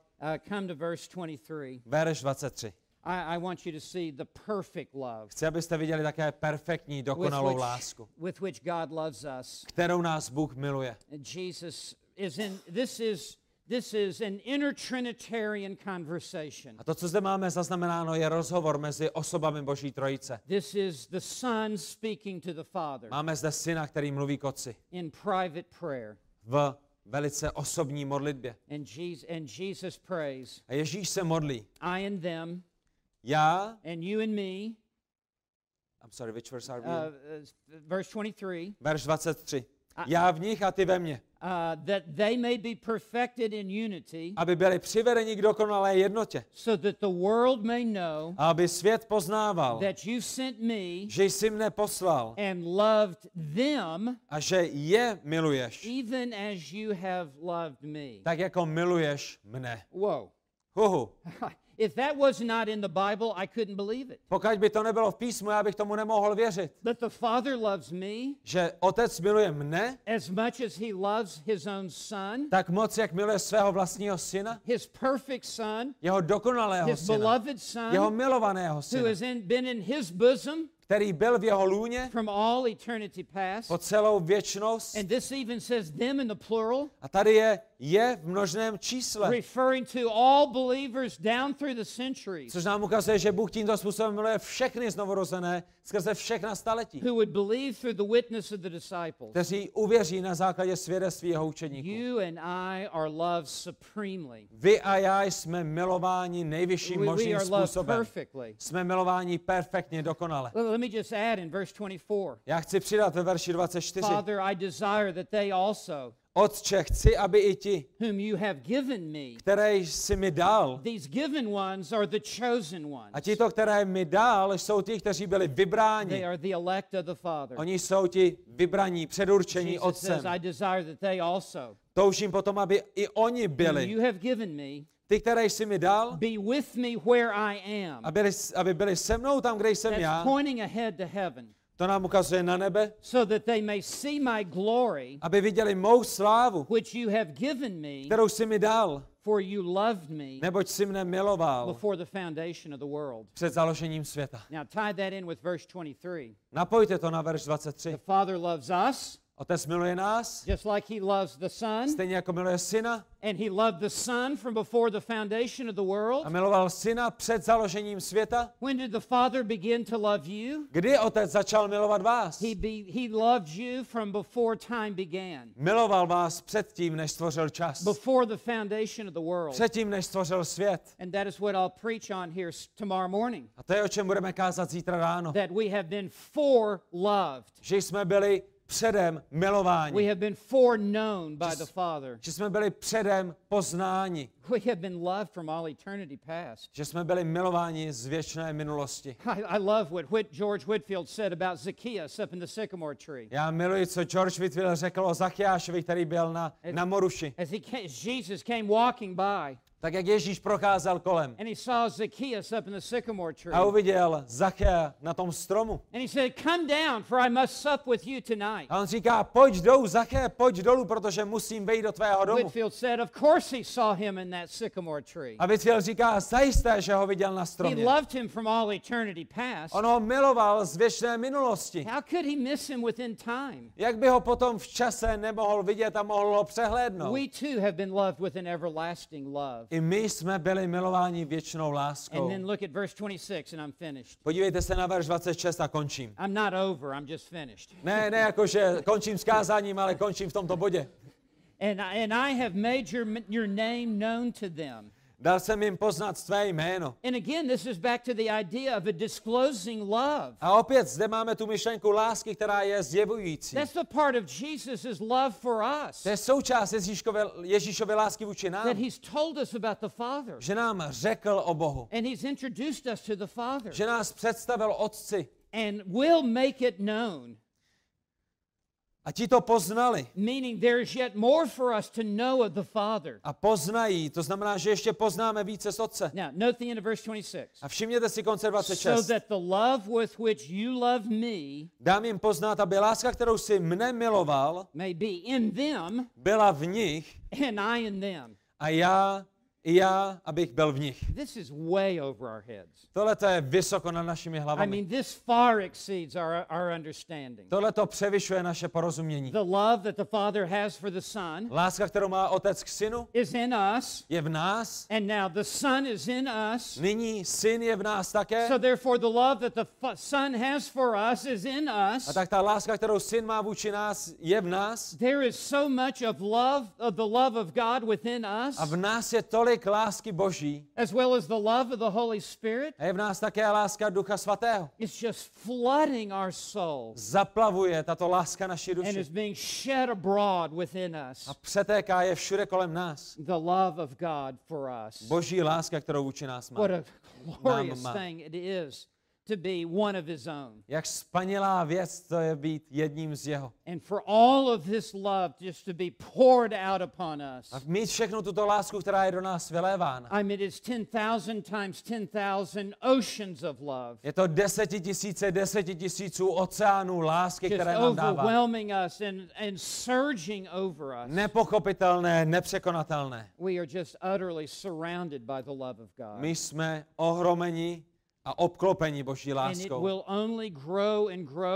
Come to verse 23. Verš 23. I want you to see the perfect love. Chci, abyste viděli také perfektní, dokonalou lásku, with which God loves us. Kterou nás Bůh miluje. Jesus is in this is an inner Trinitarian conversation. A to, co zde máme zaznamenáno, je rozhovor mezi osobami Boží Trojice. This is the Son speaking to the Father. Máme zde Syna, který mluví k Otci. In private prayer. V velice osobní modlitbě. And Jesus prays. A Ježíš se modlí. I and them. Já and you and me. I'm sorry, which verse are we? Verse 23. Verš 23. Já v nich a ty ve mně. That they may be perfected in unity. Aby byli přivedeni k dokonalé jednotě. So that the world may know. Aby svět poznával. That you sent me. Že jsi mne poslal. And loved them. A že je miluješ. Even as you have loved me. Tak jako miluješ mne. Wow. Huhu. If that was not in the Bible, I couldn't believe it. Pokud by to nebylo v písmu, já bych tomu nemohl věřit. That the Father loves me, že Otec miluje mne, as much as he loves his own Son, tak moc jak miluje svého vlastního syna, his perfect Son, jeho dokonalého his syna, beloved Son, jeho milovaného syna, who has been in his bosom, který byl v jeho lůně po celou věčnost. A tady je v množném čísle, což nám ukazuje, že Bůh tímto způsobem miluje všechny znovorozené skrze všechna staletí, kteří uvěří na základě svědectví jeho učeníků. Vy a já jsme milováni nejvyšším možným způsobem. Jsme milováni perfektně, dokonale. Let me just add in verse 24. Já chci přidat ve verši 24. Father, I desire that they also. Otče, chci, aby i ti, whom you have given me. Které jsi mi dal. These given ones are the chosen ones. A ti to, které mi dal, jsou ti, kteří byli vybráni. They are the elect of the Father. Oni jsou ti vybraní, předurčení Otcem. Jesus says, I desire that they also. Toužím potom, aby i oni byli. Whom you have given me. Ty, které jsi mi dal, be with me where I am. Aby byli se mnou tam, kde jsem já. Pointing ahead to heaven. To nám ukazuje na nebe. So that they may see my glory. Aby viděli mou slávu, which you have given me. Kterou jsi mi dal. For you loved me. Neboť jsi mne miloval. Before the foundation of the world. Před založením světa. Now tie that in with verse 23. Napojte to na verš 23. The Father loves us. Otec miluje nás. Just like he loves the son. Stejně jako miluje syna. And he loved the son from before the foundation of the world. A miloval syna před založením světa. When did the father begin to love you? Kdy otec začal milovat vás? He loved you from before time began. Miloval vás předtím, než stvořil čas. Before the foundation of the world. Předtím, než stvořil svět. And that is what I'll preach on here tomorrow morning. A to je, o čem budeme kázat zítra ráno. That we have been foreloved. Že jsme byli předem milování. We have been foreknown by the Father. Že jsme byli předem poznáni. We have been loved from all eternity past. Že jsme byli milováni z věčné minulosti. I love what George Whitfield said about Zacchaeus up in the sycamore tree. Já miluji, co George Whitfield řekl o Zaccheášovi, který byl na moruši. As Jesus came walking by. Tak jak Ježíš procházel kolem. And he saw Zacchaeus up in the sycamore tree. A uviděl Zacchea na tom stromu. And he said, "Come down, for I must sup with you tonight." A on říká, pojď dolů, Zacchea, pojď dolů, protože musím vejít do tvého domu. Whitfield said, "Of course he saw him in that sycamore tree." A Whitfield říká, zajisté, že ho viděl na stromě. He loved him from all eternity past. On ho miloval z věčné minulosti. How could he miss him within time? Jak by ho potom v čase nemohl vidět a mohl ho přehlédnout? We too have been loved with an everlasting love. I my jsme byli milováni věčnou láskou. And then look at verse 26 and I'm finished. Podívejte se na verš 26 a končím. I'm not over, I'm just finished. Ne, jakože končím s kázáním, ale končím v tomto bodě. And I have made your name known to them. Dal jsem jim poznat své jméno. And again this is back to the idea of a disclosing love. A opět zde máme tu myšlenku lásky, která je zjevující. That's the part of Jesus's love for us. To je součást Ježíšovy lásky vůči nám. That he's told us about the Father. Že nám řekl o Bohu. And he's introduced us to the Father. Že nás představil Otci. And will make it known. A ti to poznali. Meaning there is yet more for us to know of the Father. A poznají, to znamená, že ještě poznáme více z Otce. Now, note the end of verse 26. A všimněte si konce 26. So that the love with which you love me, dám jim poznat, aby láska, kterou si mne miloval, may be in them, byla v nich, and I in them. A já, abych byl v nich. This is way over our heads. Tohle to je vysoko nad našimi hlavami. I mean, this far exceeds our understanding. Tohle to převyšuje naše porozumění. The love that the Father has for the Son. Láska, kterou má Otec k Synu. Is in us. Je v nás. And now the Son is in us. Nyní Syn je v nás také. So therefore the love that the Son has for us is in us. A tak ta láska, kterou Syn má vůči nás, je v nás. There is so much of love of the love of God within us. A v nás je tolik lásky Boží, as well as the love of the Holy Spirit, a je v nás také láska Ducha Svatého. It's just flooding our soul. Zaplavuje tato láska naši duši. And is being shed abroad within us. A přetéká je všude kolem nás. The love of God for us. Boží láska, kterou vůči nás má. What a glorious thing it is to be one of his own. Jak spanilá věc to je být jedním z jeho. And for all of his love just to be poured out upon us. A mít všechnu tuto lásku, která je do nás vylévána. I mean, it's 10,000 times 10,000 oceans of love. Je to 10 tisíců oceánů lásky, které nám dává. Just overwhelming us and surging over us. Nepochopitelné, nepřekonatelné. We are just utterly surrounded by the love of God. My jsme ohromeni a obklopení Boží láskou. And it will only grow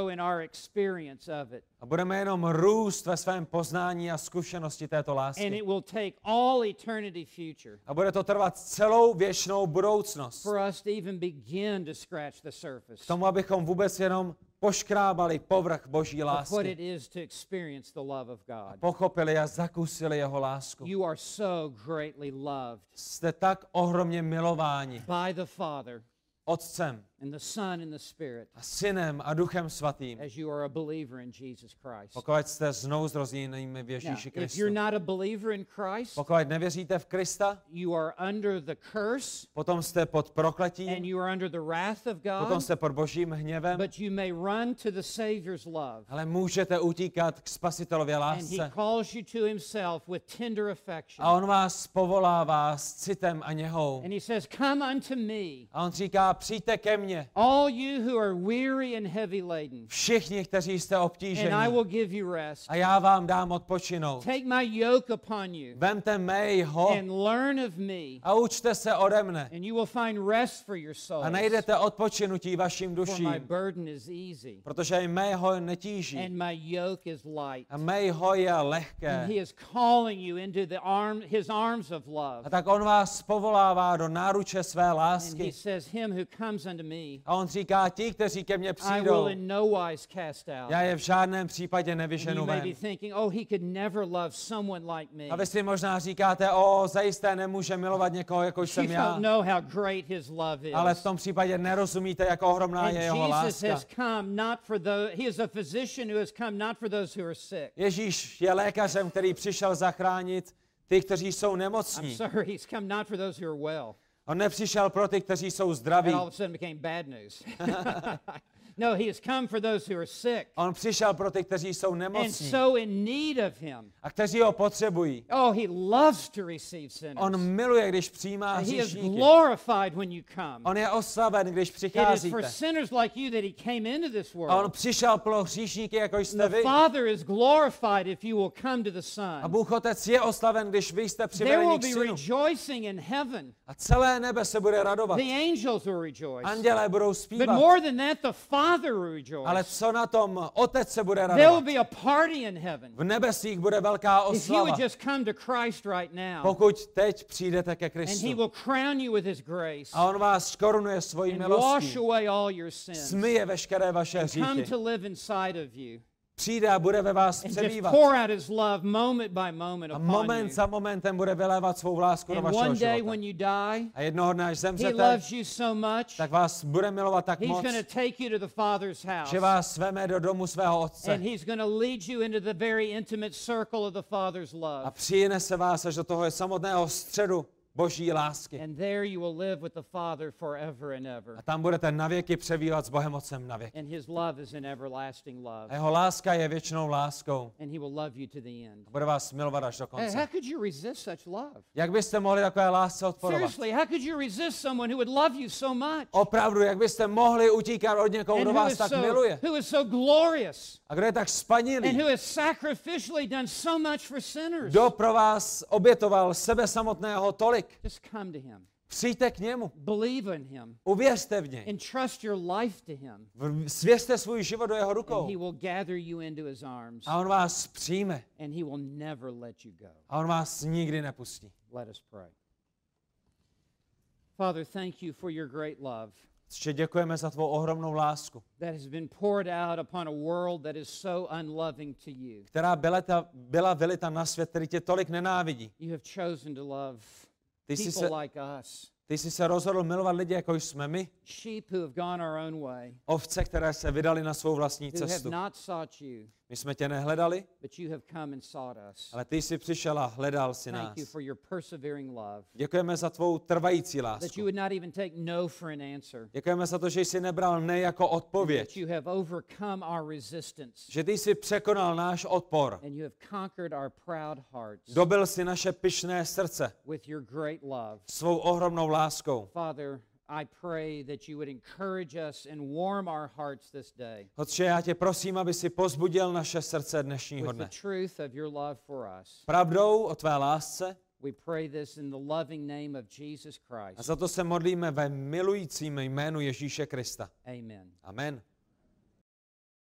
in our experience of it. A budeme jenom růst ve svém poznání a zkušenosti této lásky. And it will take all eternity future. A bude to trvat celou věčnou budoucnost. For us to even begin to scratch the surface. K tomu, abychom vůbec jenom poškrábali povrch Boží lásky. What it is to experience the love of God. Pochopili a zakusili jeho lásku. You are so greatly loved. Jste tak ohromně milováni. By the Father. Otcem and the Son and the Spirit, a Synem a Duchem Svatým, as you are a believer in Jesus Christ. Pokud jste znovu zrozenými v Ježíši Kristu. If you're not a believer in Christ, pokud nevěříte v Krista, you are under the curse, potom jste pod prokletím, and you are under the wrath of God, potom jste pod Božím hněvem, but you may run to the Savior's love, ale můžete utíkat k Spasitelově lásce, and he calls you to himself with tender affection, a on vás povolává s citem a něhou, and he says, "Come unto me," a on říká, přijďte ke mně. břemeně. All you who are weary and heavy laden. Všichni, kteří jste obtíženi. And I will give you rest. A já vám dám odpočinout. Take my yoke upon you. Vemte mé jeho. And learn of me. A učte se ode mne. And you will find rest for your souls. A najdete odpočinutí vašim duším. For my burden is easy. Protože mé jeho netíží. And my yoke is light. A mé jeho je lehké. And he is calling you into the arm, his arms of love. A tak on vás povolává do náruče své lásky. And he says, him who comes unto me, a on říká, ti, kteří ke mně přijdou, I will in no wise cast out. Já je v žádném případě nevyženu ven. And you may be thinking, oh, he could never love someone like me. A vy si možná říkáte, o, zajisté nemůže milovat někoho, jako jsem já. You don't know how great his love is. Ale v tom případě nerozumíte, jak ohromná je jeho láska. Jesus has come not for those, he is a physician who has come not for those who are sick. Ježíš je lékařem, který přišel zachránit ty, kteří jsou nemocní. I'm sorry, he's come not for those who are well. On nepřišel pro ty, kteří jsou zdraví. No, he has come for those who are sick. On přišel pro ty, kteří jsou nemocní. And so in need of him. A kteří ho potřebují. Oh, he loves to receive sinners. On miluje, když přijímá hříšníky. He is glorified when you come. On je oslaven, když přicházíte. It is for sinners like you that he came into this world. A on přišel pro hříšníky, jako jste vy. The Father is glorified if you will come to the Son. A Bůh Otec je oslaven, když vy jste přivedeni k Synu. There will be rejoicing in heaven. A celé nebe se bude radovat. The angels will rejoice. Andělé budou zpívat. But more than that, the Father will rejoice. Ale co na tom? Otec se bude radovat. There will be a party in heaven. V nebesích bude velká oslava. If you would just come to Christ right now. Pokud teď přijdete ke Kristu. And he will crown you with his grace. A on vás korunuje svojí milostí. And wash away all your sins. Smije veškeré vaše hříchy. Come to live inside of you. Přijde a bude ve vás přebývat. A moment za momentem bude vylévat svou lásku do vašeho života. A jednoho dne, až zemřete, tak vás bude milovat tak moc, že vás veme do domu svého Otce. A přinese vás až do toho samotného středu Boží lásky. And there you will live with the Father forever and ever. A tam budete navěky přebývat s Bohem Otcem navěky. And his love is an everlasting love. A jeho láska je věčnou láskou. And he will love you to the end. A bude vás milovat až do konce. How could you resist such love? Jak byste mohli takové lásce odporovat? Seriously, how could you resist someone who would love you so much? Opravdu, jak byste mohli utíkat od někoho, kdo vás tak miluje? Who is so glorious? A kdo je tak spanilý? And who has sacrificially done so much for sinners? Kdo pro vás obětoval sebe samotného tolik? Just come to him. Přijďte k němu. Believe in him. Uvěřte v něj. Entrust your life to him. Svěřte svůj život do jeho rukou. And he will gather you into his arms. A on vás přijme. And he will never let you go. A on vás nikdy nepustí. Let us pray. Father, thank you for your great love. Děkujeme za tvou ohromnou lásku, která byla vylita na svět, který tě tolik nenávidí. You have chosen to love. Ty jsi se rozhodl milovat lidi, jako jsme my. Ovce, které se vydali na svou vlastní cestu. My jsme tě nehledali, ale ty jsi přišel a hledal si nás. Děkujeme za tvou trvající lásku. Děkujeme za to, že jsi nebral ne jako odpověď. Že ty jsi překonal náš odpor. Dobil jsi naše pyšné srdce svou ohromnou láskou. I pray that you would encourage us and warm our hearts this day. Otče, já tě prosím, aby si pozbudil naše srdce dnešního dne. With the truth of your love for us. Pravdou o tvé lásce. We pray this in the loving name of Jesus Christ. A za to se modlíme ve milujícím jménu Ježíše Krista. Amen. Amen.